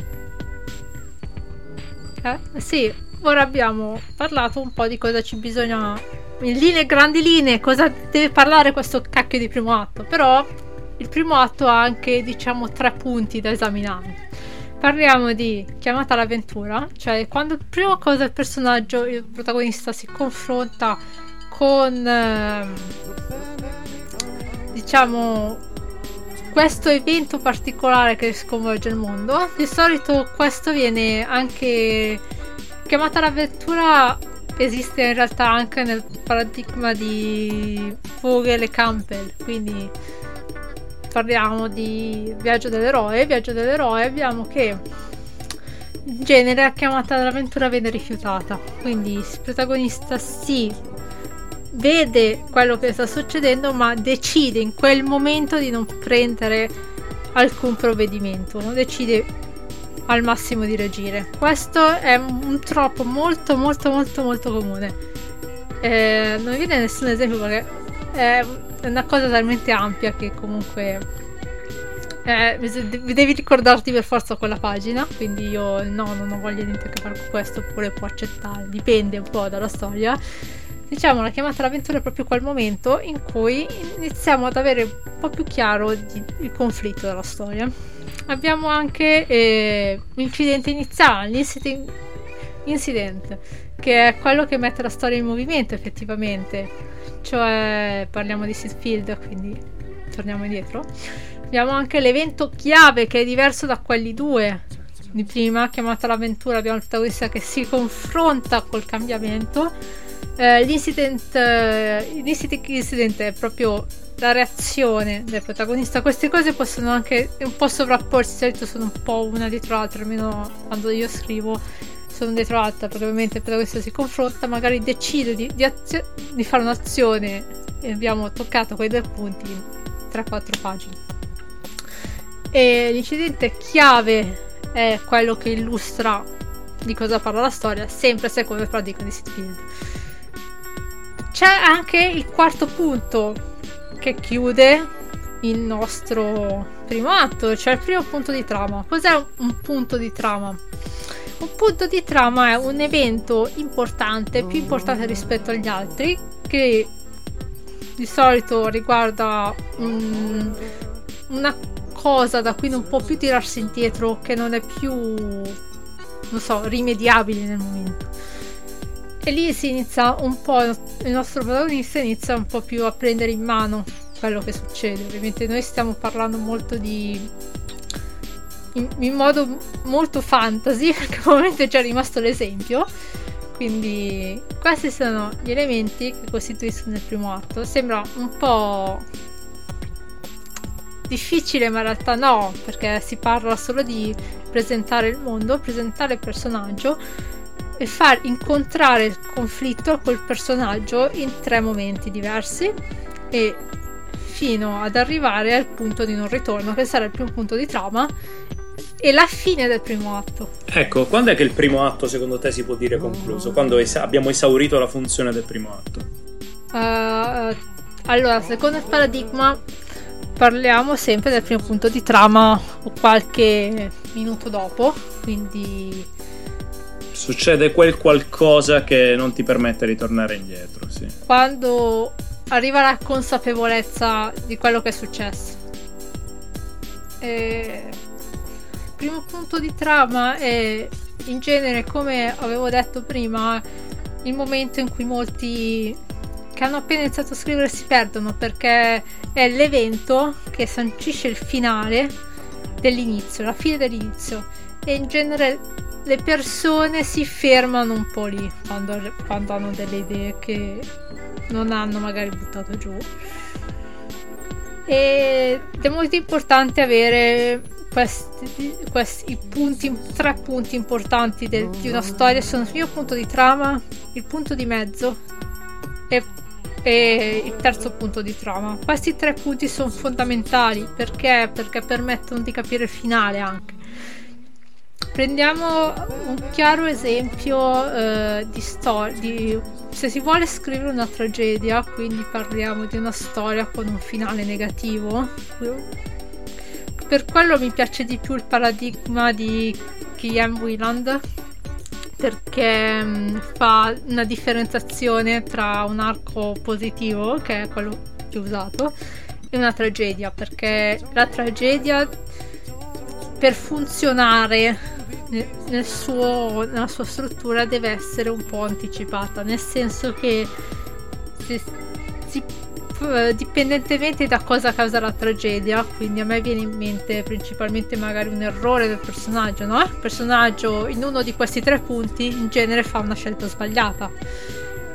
Eh, sì, ora abbiamo parlato un po' di cosa ci bisogna in linee, grandi linee, cosa deve parlare questo cacchio di primo atto. Però il primo atto ha anche, diciamo, tre punti da esaminare. Parliamo di chiamata all'avventura, cioè quando prima cosa il personaggio, il protagonista si confronta con, eh, diciamo, questo evento particolare che sconvolge il mondo. Di solito questo viene anche chiamata l'avventura, esiste in realtà anche nel paradigma di Vogler e Campbell, quindi parliamo di viaggio dell'eroe. Viaggio dell'eroe abbiamo che in genere la chiamata dell'avventura viene rifiutata, quindi il protagonista si vede quello che sta succedendo ma decide in quel momento di non prendere alcun provvedimento, non decide al massimo di reagire. Questo è un troppo molto molto molto molto comune, eh, non mi viene nessun esempio perché è una cosa talmente ampia che comunque eh, devi ricordarti per forza quella pagina, quindi io no, non ho voglia di niente a che fare con questo, oppure può accettare, dipende un po' dalla storia. Diciamo la chiamata all'avventura è proprio quel momento in cui iniziamo ad avere un po' più chiaro di, il conflitto della storia. Abbiamo anche eh, l'incidente iniziale, l'incidente, incident, che è quello che mette la storia in movimento effettivamente, cioè parliamo di Sid Field, quindi torniamo indietro. Abbiamo anche l'evento chiave che è diverso da quelli due di prima, chiamata l'avventura abbiamo il protagonista che si confronta col cambiamento. Uh, l'incident, uh, l'incident è proprio la reazione del protagonista. Queste cose possono anche un po' sovrapporsi, di solito sono un po' una dietro l'altra, almeno quando io scrivo sono dietro l'altra, perché ovviamente il protagonista si confronta, magari decide di, di, azio- di fare un'azione e abbiamo toccato quei due punti in tre quattro pagine. E l'incidente chiave è quello che illustra di cosa parla la storia, sempre secondo il paradigma di Sid Field. C'è anche il quarto punto che chiude il nostro primo atto, cioè il primo punto di trama. Cos'è un punto di trama? Un punto di trama è un evento importante, più importante rispetto agli altri, che di solito riguarda un, una cosa da cui non può più tirarsi indietro, che non è più, non so, rimediabile nel momento. E lì si inizia un po', il nostro protagonista inizia un po' più a prendere in mano quello che succede. Ovviamente noi stiamo parlando molto di, in, in modo molto fantasy, perché ovviamente è già rimasto l'esempio. Quindi questi sono gli elementi che costituiscono il primo atto. Sembra un po' difficile, ma in realtà no, perché si parla solo di presentare il mondo, presentare il personaggio e far incontrare il conflitto col personaggio in tre momenti diversi e fino ad arrivare al punto di non ritorno, che sarà il primo punto di trama e la fine del primo atto. Ecco, quando è che il primo atto secondo te si può dire concluso? Quando es- abbiamo esaurito la funzione del primo atto? Uh, allora, secondo il paradigma parliamo sempre del primo punto di trama o qualche minuto dopo, quindi succede quel qualcosa che non ti permette di tornare indietro, sì. Quando arriva la consapevolezza di quello che è successo. E il primo punto di trama è, in genere, come avevo detto prima, il momento in cui molti che hanno appena iniziato a scrivere si perdono, perché è l'evento che sancisce il finale dell'inizio, la fine dell'inizio. E in genere le persone si fermano un po' lì quando, quando hanno delle idee che non hanno magari buttato giù, ed è molto importante avere questi, questi i punti, tre punti importanti del, di una storia sono il primo punto di trama, il punto di mezzo e, e il terzo punto di trama. Questi tre punti sono fondamentali perché, perché permettono di capire il finale anche. Prendiamo un chiaro esempio eh, di storia. Se si vuole scrivere una tragedia, quindi parliamo di una storia con un finale negativo, per quello mi piace di più il paradigma di William Wheeland, perché mh, fa una differenziazione tra un arco positivo, che è quello più usato, e una tragedia, perché la tragedia per funzionare nel suo, nella sua struttura deve essere un po' anticipata, nel senso che si, si eh, dipendentemente da cosa causa la tragedia. Quindi a me viene in mente principalmente magari un errore del personaggio, no? Il personaggio in uno di questi tre punti in genere fa una scelta sbagliata.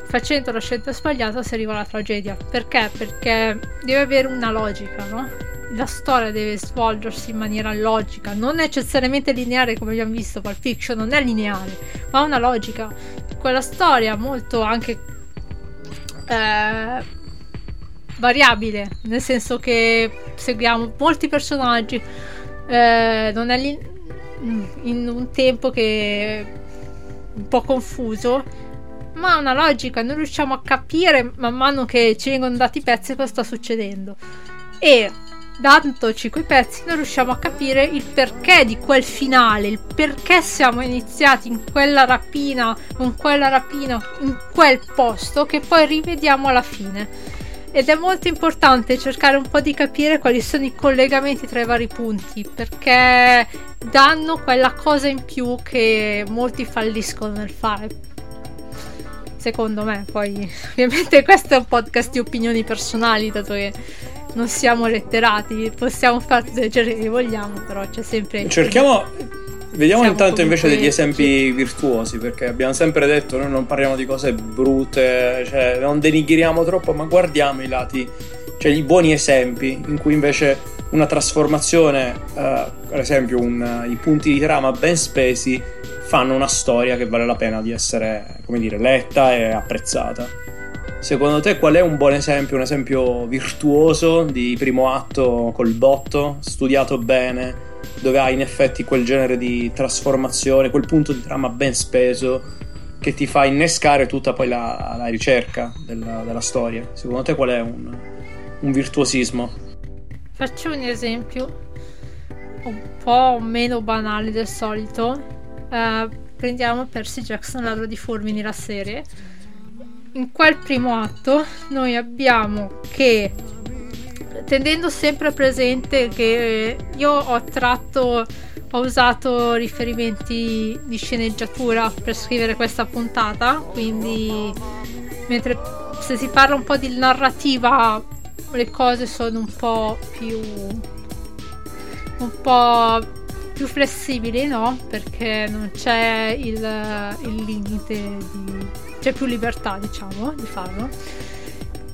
Facendo la scelta sbagliata si arriva alla tragedia. Perché? Perché deve avere una logica, no? La storia deve svolgersi in maniera logica, non necessariamente lineare come abbiamo visto. Pulp Fiction non è lineare, ma ha una logica. Quella storia molto anche eh, variabile, nel senso che seguiamo molti personaggi, eh, non è lin- in un tempo che è un po' confuso, ma ha una logica. Noi riusciamo a capire man mano che ci vengono dati i pezzi cosa sta succedendo, e dandoci quei pezzi noi riusciamo a capire il perché di quel finale, il perché siamo iniziati in quella rapina, con quella rapina, in quel posto che poi rivediamo alla fine. Ed è molto importante cercare un po' di capire quali sono i collegamenti tra i vari punti, perché danno quella cosa in più che molti falliscono nel fare. Secondo me, poi ovviamente questo è un podcast di opinioni personali, dato che non siamo letterati, possiamo fare tutto il genere che vogliamo, però c'è sempre... Cerchiamo, vediamo siamo intanto invece degli esempi virtuosi, perché abbiamo sempre detto noi non parliamo di cose brutte, cioè non denigriamo troppo, ma guardiamo i lati, cioè i buoni esempi in cui invece una trasformazione, eh, per esempio un, i punti di trama ben spesi fanno una storia che vale la pena di essere, come dire, letta e apprezzata. Secondo te qual è un buon esempio, un esempio virtuoso di primo atto col botto, studiato bene, dove hai in effetti quel genere di trasformazione, quel punto di trama ben speso che ti fa innescare tutta poi la, la ricerca della, della storia? Secondo te qual è un, un virtuosismo? Faccio un esempio un po' meno banale del solito. Uh, prendiamo Percy Jackson, Ladro di Fulmini, la serie. In quel primo atto noi abbiamo che, tenendo sempre presente che io ho tratto ho usato riferimenti di sceneggiatura per scrivere questa puntata, quindi mentre se si parla un po' di narrativa le cose sono un po' più un po' più flessibili, no? Perché non c'è il, il limite di... c'è più libertà, diciamo, di farlo.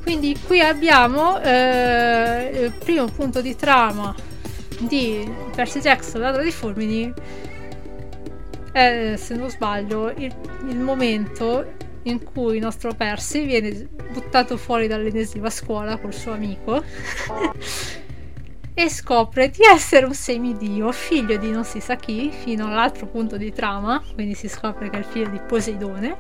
Quindi qui abbiamo eh, il primo punto di trama di Percy Jackson, Ladro di Fulmini. È, se non sbaglio, il, il momento in cui il nostro Percy viene buttato fuori dall'ennesima scuola col suo amico e scopre di essere un semidio, figlio di non si sa chi, fino all'altro punto di trama, quindi si scopre che è il figlio di Poseidone.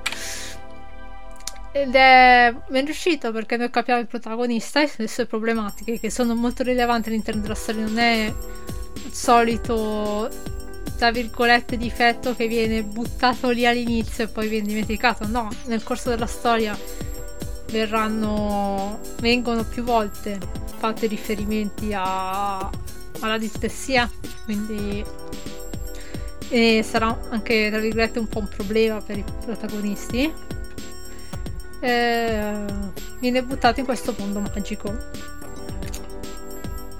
Ed è ben riuscito, perché noi capiamo il protagonista e le sue problematiche, che sono molto rilevanti all'interno della storia. Non è il solito, tra virgolette, difetto che viene buttato lì all'inizio e poi viene dimenticato. No, nel corso della storia verranno vengono più volte fate riferimenti a, alla distessia, quindi e sarà anche, tra virgolette, un po' un problema per i protagonisti. E viene buttato in questo mondo magico,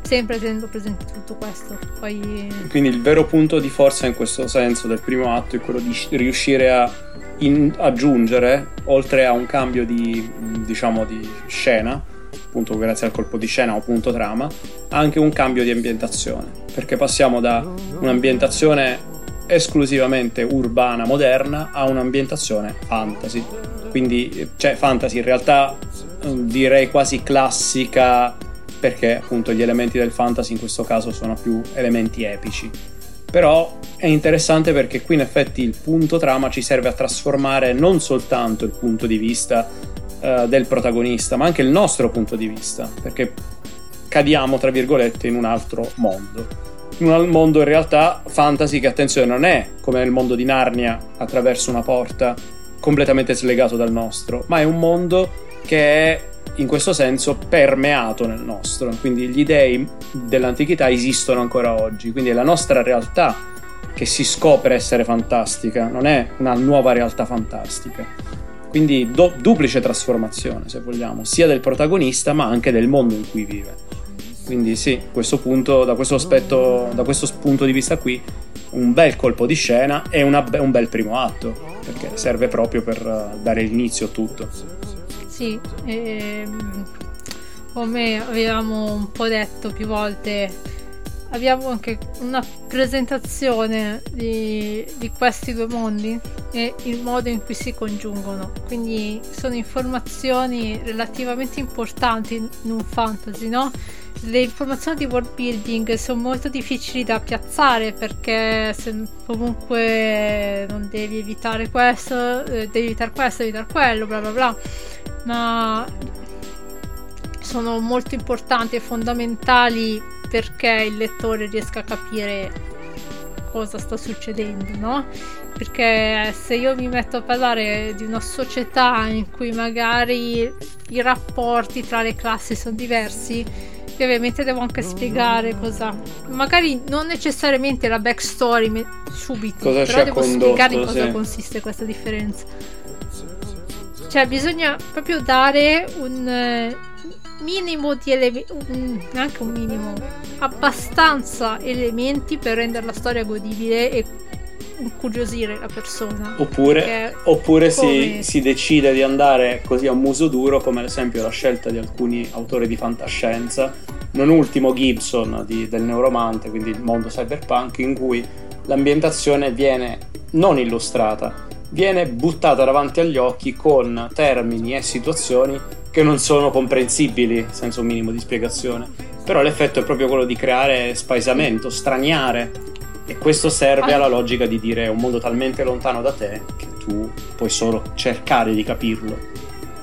sempre tenendo presente tutto questo. Poi... quindi il vero punto di forza in questo senso del primo atto è quello di riuscire a in, aggiungere, oltre a un cambio di, diciamo, di scena, appunto grazie al colpo di scena o punto trama, anche un cambio di ambientazione, perché passiamo da un'ambientazione esclusivamente urbana moderna a un'ambientazione fantasy, quindi cioè fantasy in realtà direi quasi classica, perché appunto gli elementi del fantasy in questo caso sono più elementi epici. Però è interessante perché qui in effetti il punto trama ci serve a trasformare non soltanto il punto di vista del protagonista, ma anche il nostro punto di vista, perché cadiamo, tra virgolette, in un altro mondo, in un mondo in realtà fantasy che, attenzione, non è come nel mondo di Narnia attraverso una porta completamente slegato dal nostro, ma è un mondo che è in questo senso permeato nel nostro, quindi gli dei dell'antichità esistono ancora oggi, quindi è la nostra realtà che si scopre essere fantastica, non è una nuova realtà fantastica. Quindi do- duplice trasformazione, se vogliamo, sia del protagonista ma anche del mondo in cui vive. Quindi sì, questo punto, da questo aspetto, da questo punto di vista qui, un bel colpo di scena e una be- un bel primo atto, perché serve proprio per dare l'inizio a tutto. Sì, ehm, come avevamo un po' detto più volte, abbiamo anche una presentazione di, di questi due mondi e il modo in cui si congiungono, quindi sono informazioni relativamente importanti in un fantasy, no? Le informazioni di world building sono molto difficili da piazzare, perché se comunque non devi evitare questo, devi evitare questo, devi evitare quello, bla bla bla, ma sono molto importanti e fondamentali perché il lettore riesca a capire cosa sta succedendo, no? Perché se io mi metto a parlare di una società in cui magari i rapporti tra le classi sono diversi, io ovviamente devo anche spiegare cosa, magari non necessariamente la backstory subito, cosa però devo condotto, spiegare in cosa sì. consiste questa differenza. Cioè bisogna proprio dare un minimo di elementi, anche un minimo, abbastanza elementi per rendere la storia godibile e incuriosire la persona, oppure, oppure come... si, si decide di andare così a muso duro, come ad esempio la scelta di alcuni autori di fantascienza, non ultimo Gibson di, del Neuromante, quindi il mondo cyberpunk, in cui l'ambientazione viene non illustrata, viene buttata davanti agli occhi con termini e situazioni che non sono comprensibili senza un minimo di spiegazione, però l'effetto è proprio quello di creare spaesamento, straniare, e questo serve alla logica di dire: è un mondo talmente lontano da te che tu puoi solo cercare di capirlo.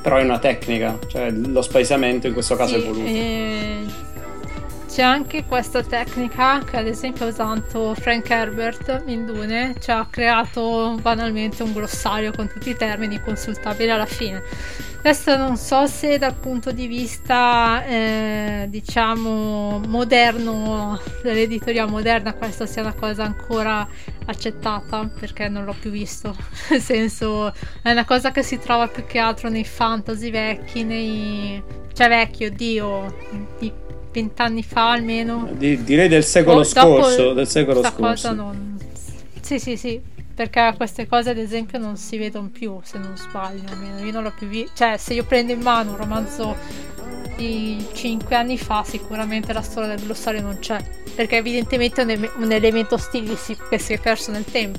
Però è una tecnica, cioè lo spaesamento in questo caso sì, è voluto. Eh, c'è anche questa tecnica che ad esempio ha usato Frank Herbert in Dune, ci cioè ha creato banalmente un glossario con tutti i termini consultabili alla fine. Adesso non so se dal punto di vista eh, diciamo moderno, dell'editoria moderna, questa sia una cosa ancora accettata, perché non l'ho più visto, nel senso è una cosa che si trova più che altro nei fantasy vecchi, nei... cioè vecchi, oddio, di vent'anni fa almeno, di, direi del secolo oh, scorso del secolo scorso cosa non... sì sì sì perché queste cose ad esempio non si vedono più, se non sbaglio, almeno io non l'ho più visto. Cioè se io prendo in mano un romanzo di cinque anni fa, sicuramente la storia del glossario non c'è, perché evidentemente è un, em- un elemento stilistico che si è perso nel tempo.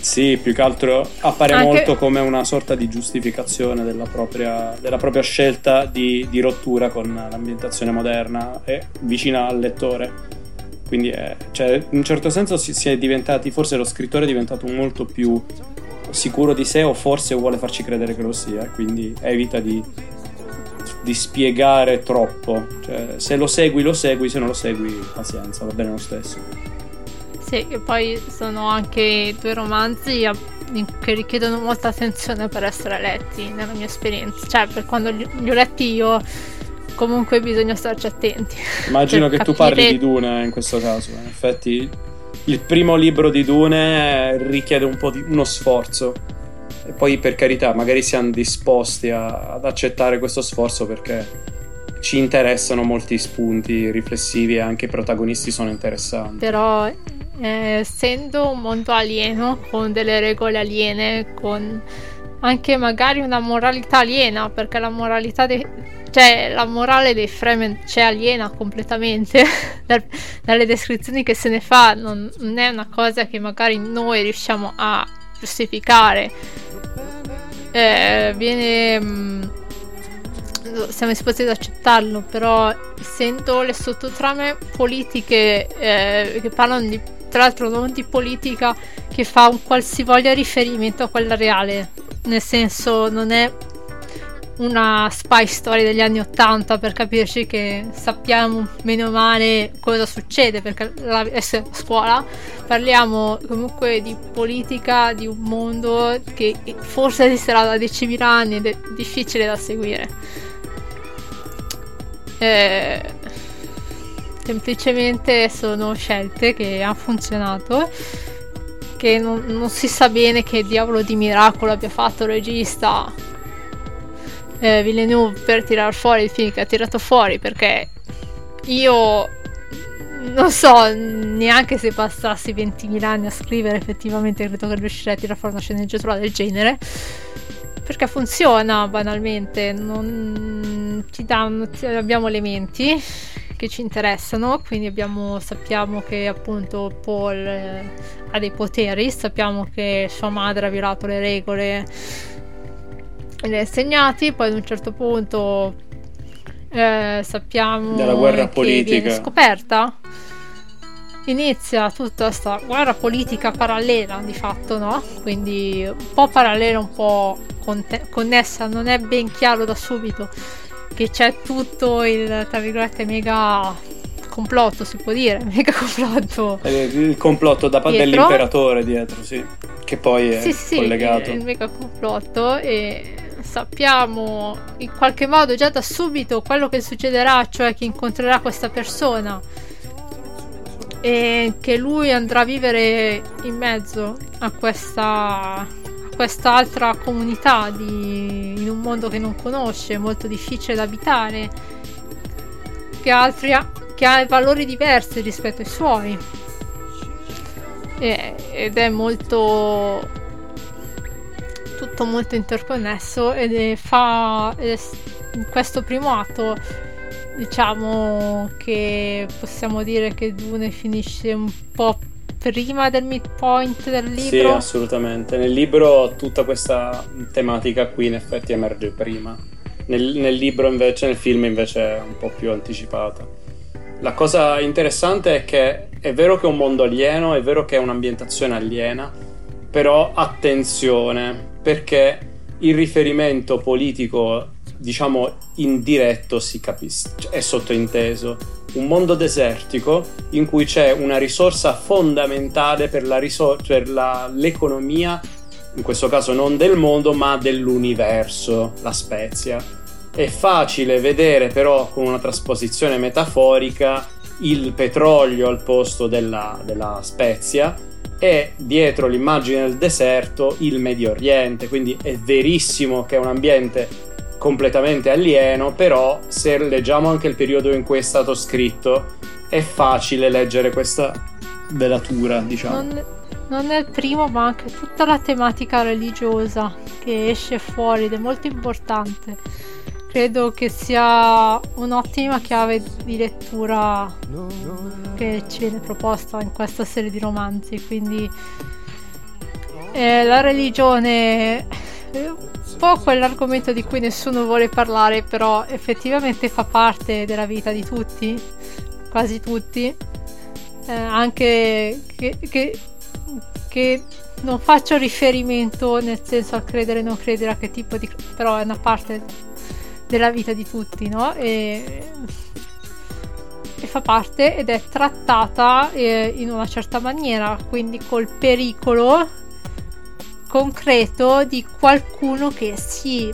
Sì, più che altro appare anche... molto come una sorta di giustificazione della propria, della propria scelta di, di rottura con l'ambientazione moderna e vicina al lettore. Quindi è, cioè, in un certo senso si, si è diventati, forse lo scrittore è diventato molto più sicuro di sé, o forse vuole farci credere che lo sia, quindi evita di, di spiegare troppo. Cioè, se lo segui lo segui, se non lo segui pazienza, va bene lo stesso. Sì, e poi sono anche due romanzi che richiedono molta attenzione per essere letti, nella mia esperienza, cioè per quando li, li ho letti io. Comunque bisogna starci attenti. Immagino che capire... tu parli di Dune in questo caso. In effetti il primo libro di Dune richiede un po' di uno sforzo, e poi per carità magari siamo disposti a, ad accettare questo sforzo perché ci interessano molti spunti riflessivi e anche i protagonisti sono interessanti. Però eh, essendo un mondo alieno, con delle regole aliene, con anche magari una moralità aliena, perché la moralità de- cioè la morale dei Fremen c'è aliena completamente dalle descrizioni che se ne fa, non, non è una cosa che magari noi riusciamo a giustificare, eh, viene mh, siamo disposti ad accettarlo, però essendo le sottotrame politiche eh, che parlano di, tra l'altro non di politica, che fa un qualsivoglia riferimento a quella reale, nel senso non è una spy story degli anni ottanta, per capirci, che sappiamo meno male cosa succede, perché la, la scuola parliamo comunque di politica di un mondo che forse esisterà da diecimila anni ed è difficile da seguire, eh, semplicemente sono scelte che hanno funzionato, che non, non si sa bene che diavolo di miracolo abbia fatto il regista eh, Villeneuve per tirar fuori il film che ha tirato fuori, perché io non so, neanche se passassi ventimila anni a scrivere, effettivamente credo che riuscirei a tirar fuori una sceneggiatura del genere, perché funziona banalmente, non ci danno, abbiamo elementi che ci interessano, quindi abbiamo, sappiamo che appunto Paul eh, ha dei poteri, sappiamo che sua madre ha violato le regole e le ha assegnati, poi ad un certo punto eh, sappiamo della guerra che politica viene scoperta, inizia tutta questa guerra politica parallela di fatto, no? Quindi un po' parallela, un po' conte- connessa, non è ben chiaro da subito che c'è tutto il, tra virgolette, mega complotto, si può dire, mega complotto, il complotto da parte dell'imperatore dietro, sì, che poi è sì, sì, collegato, il mega complotto, e sappiamo in qualche modo già da subito quello che succederà, cioè che incontrerà questa persona e che lui andrà a vivere in mezzo a questa quest'altra comunità di, in un mondo che non conosce, molto difficile da abitare, che ha, altri, che ha valori diversi rispetto ai suoi, e, ed è molto, tutto molto interconnesso, ed è, fa è, in questo primo atto diciamo che possiamo dire che Dune finisce un po' prima del midpoint del libro. Sì, assolutamente. Nel libro tutta questa tematica qui in effetti emerge prima. Nel, nel libro invece, nel film invece è un po' più anticipata. La cosa interessante è che è vero che è un mondo alieno, è vero che è un'ambientazione aliena, però attenzione, perché il riferimento politico, diciamo, indiretto si capisce, è sottointeso. Un mondo desertico in cui c'è una risorsa fondamentale per, la risor- per la, l'economia, in questo caso non del mondo ma dell'universo, la spezia. È facile vedere però con una trasposizione metaforica il petrolio al posto della, della spezia, e dietro l'immagine del deserto il Medio Oriente, quindi è verissimo che è un ambiente completamente alieno, però se leggiamo anche il periodo in cui è stato scritto è facile leggere questa velatura, diciamo. Non, non è il primo, ma anche tutta la tematica religiosa che esce fuori ed è molto importante. Credo che sia un'ottima chiave di lettura che ci viene proposta in questa serie di romanzi, quindi eh, la religione è un po' quell'argomento di cui nessuno vuole parlare, però effettivamente fa parte della vita di tutti, quasi tutti, eh, anche che, che, che non faccio riferimento nel senso a credere o non credere, a che tipo di, però è una parte della vita di tutti, no? E, e fa parte ed è trattata eh, in una certa maniera, quindi col pericolo concreto di qualcuno che si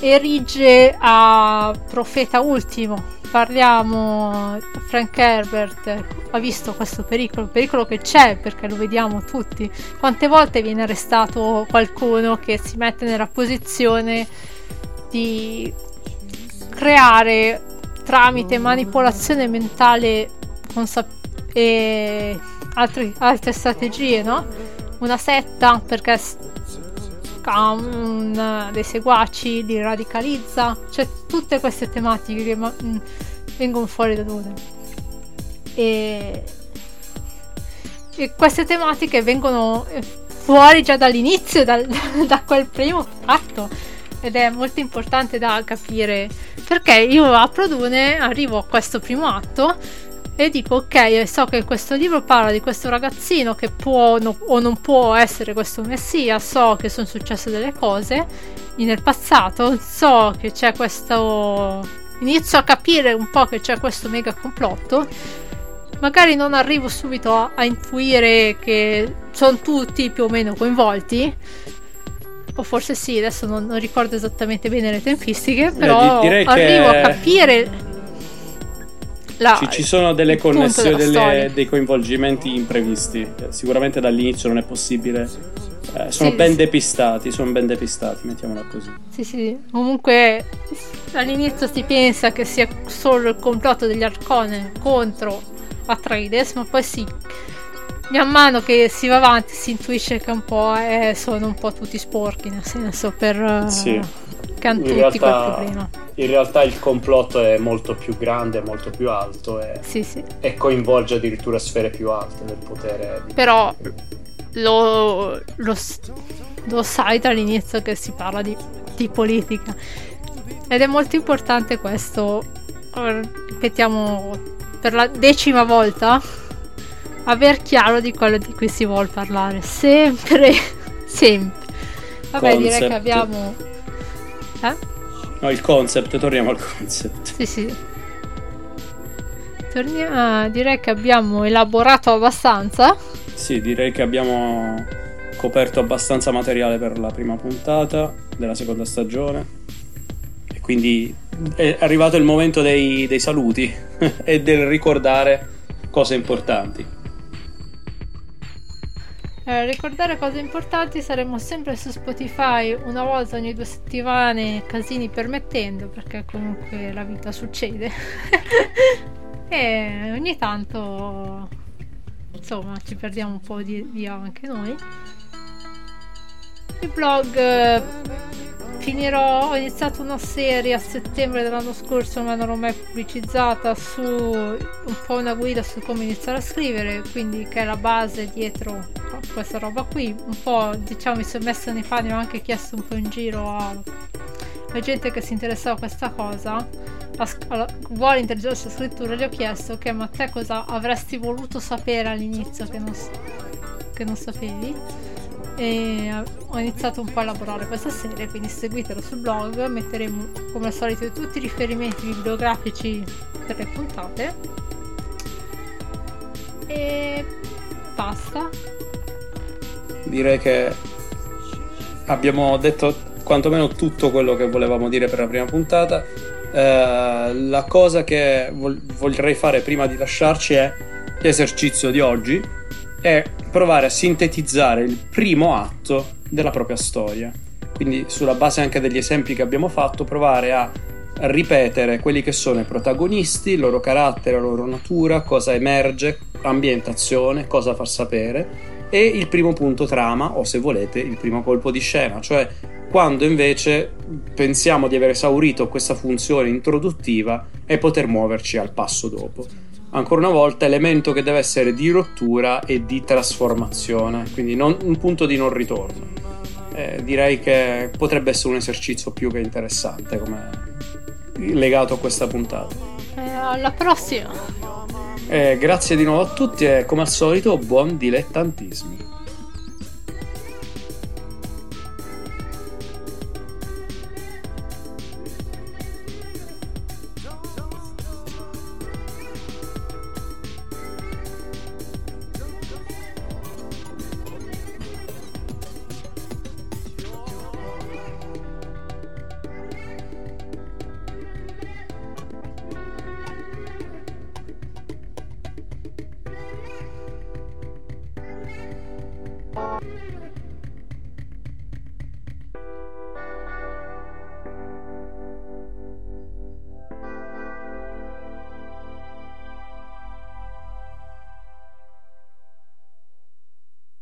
erige a profeta ultimo. Parliamo, Frank Herbert ha visto questo pericolo, il pericolo che c'è, perché lo vediamo tutti. Quante volte viene arrestato qualcuno che si mette nella posizione di creare tramite manipolazione mentale consap- e altri, altre strategie, no? Una setta, perché ha un, dei seguaci, li radicalizza, cioè tutte queste tematiche che ma, mh, vengono fuori da Dune, e, e queste tematiche vengono fuori già dall'inizio, dal, da quel primo atto, ed è molto importante da capire, perché io apro Dune, arrivo a questo primo atto e dico ok, so che questo libro parla di questo ragazzino che può no, o non può essere questo messia, so che sono successe delle cose nel passato, so che c'è questo, inizio a capire un po' che c'è questo mega complotto, magari non arrivo subito a, a intuire che sono tutti più o meno coinvolti, o forse sì, adesso non, non ricordo esattamente bene le tempistiche, però eh, arrivo che... a capire La, ci, ci sono delle connessioni, delle, dei coinvolgimenti imprevisti. Sicuramente dall'inizio non è possibile Eh, sono sì, ben depistati, sì. sono ben depistati, mettiamola così. Sì, sì, comunque all'inizio si pensa che sia solo il complotto degli Arcone contro Atreides, ma poi sì, man mano che si va avanti si intuisce che un po' eh, sono un po' tutti sporchi, nel senso per... Sì. In realtà, in realtà il complotto è molto più grande, molto più alto e, sì, sì. e coinvolge addirittura sfere più alte del potere. Però lo, lo, lo sai dall'inizio che si parla di, di politica ed è molto importante questo. Ripetiamo per la decima volta, aver chiaro di quello di cui si vuol parlare sempre, sempre. Vabbè, Concept. direi che abbiamo... Eh? No, il concept, torniamo al concept. Sì, sì. Torniamo, direi che abbiamo elaborato abbastanza. Sì, direi che abbiamo coperto abbastanza materiale per la prima puntata della seconda stagione. E quindi è arrivato il momento dei, dei saluti e del ricordare cose importanti. Eh, ricordare cose importanti, saremo sempre su Spotify una volta ogni due settimane, casini permettendo, perché comunque la vita succede e ogni tanto insomma ci perdiamo un po' di via anche noi. Il blog eh, finirò, ho iniziato una serie a settembre dell'anno scorso ma non l'ho mai pubblicizzata, su un po' una guida su come iniziare a scrivere, quindi che è la base dietro questa roba qui. Un po' diciamo mi sono messa nei panni, ho anche chiesto un po' in giro a, a gente che si interessava a questa cosa, a, a, vuole intelligenza scrittura, gli ho chiesto ok ma te cosa avresti voluto sapere all'inizio che non, che non sapevi, e ho iniziato un po' a elaborare questa serie, quindi seguitelo sul blog, metteremo come al solito tutti i riferimenti bibliografici per le puntate e basta. Direi che abbiamo detto quantomeno tutto quello che volevamo dire per la prima puntata. Eh, la cosa che vol- vorrei fare prima di lasciarci è l'esercizio di oggi, è provare a sintetizzare il primo atto della propria storia. Quindi sulla base anche degli esempi che abbiamo fatto, provare a ripetere quelli che sono i protagonisti, il loro carattere, la loro natura, cosa emerge, ambientazione, cosa far sapere, e il primo punto trama, o se volete il primo colpo di scena, cioè quando invece pensiamo di aver esaurito questa funzione introduttiva e poter muoverci al passo dopo. Ancora una volta elemento che deve essere di rottura e di trasformazione, quindi non, un punto di non ritorno. Eh, direi che potrebbe essere un esercizio più che interessante come legato a questa puntata. Eh, alla prossima! Eh, grazie di nuovo a tutti e come al solito buon dilettantismo.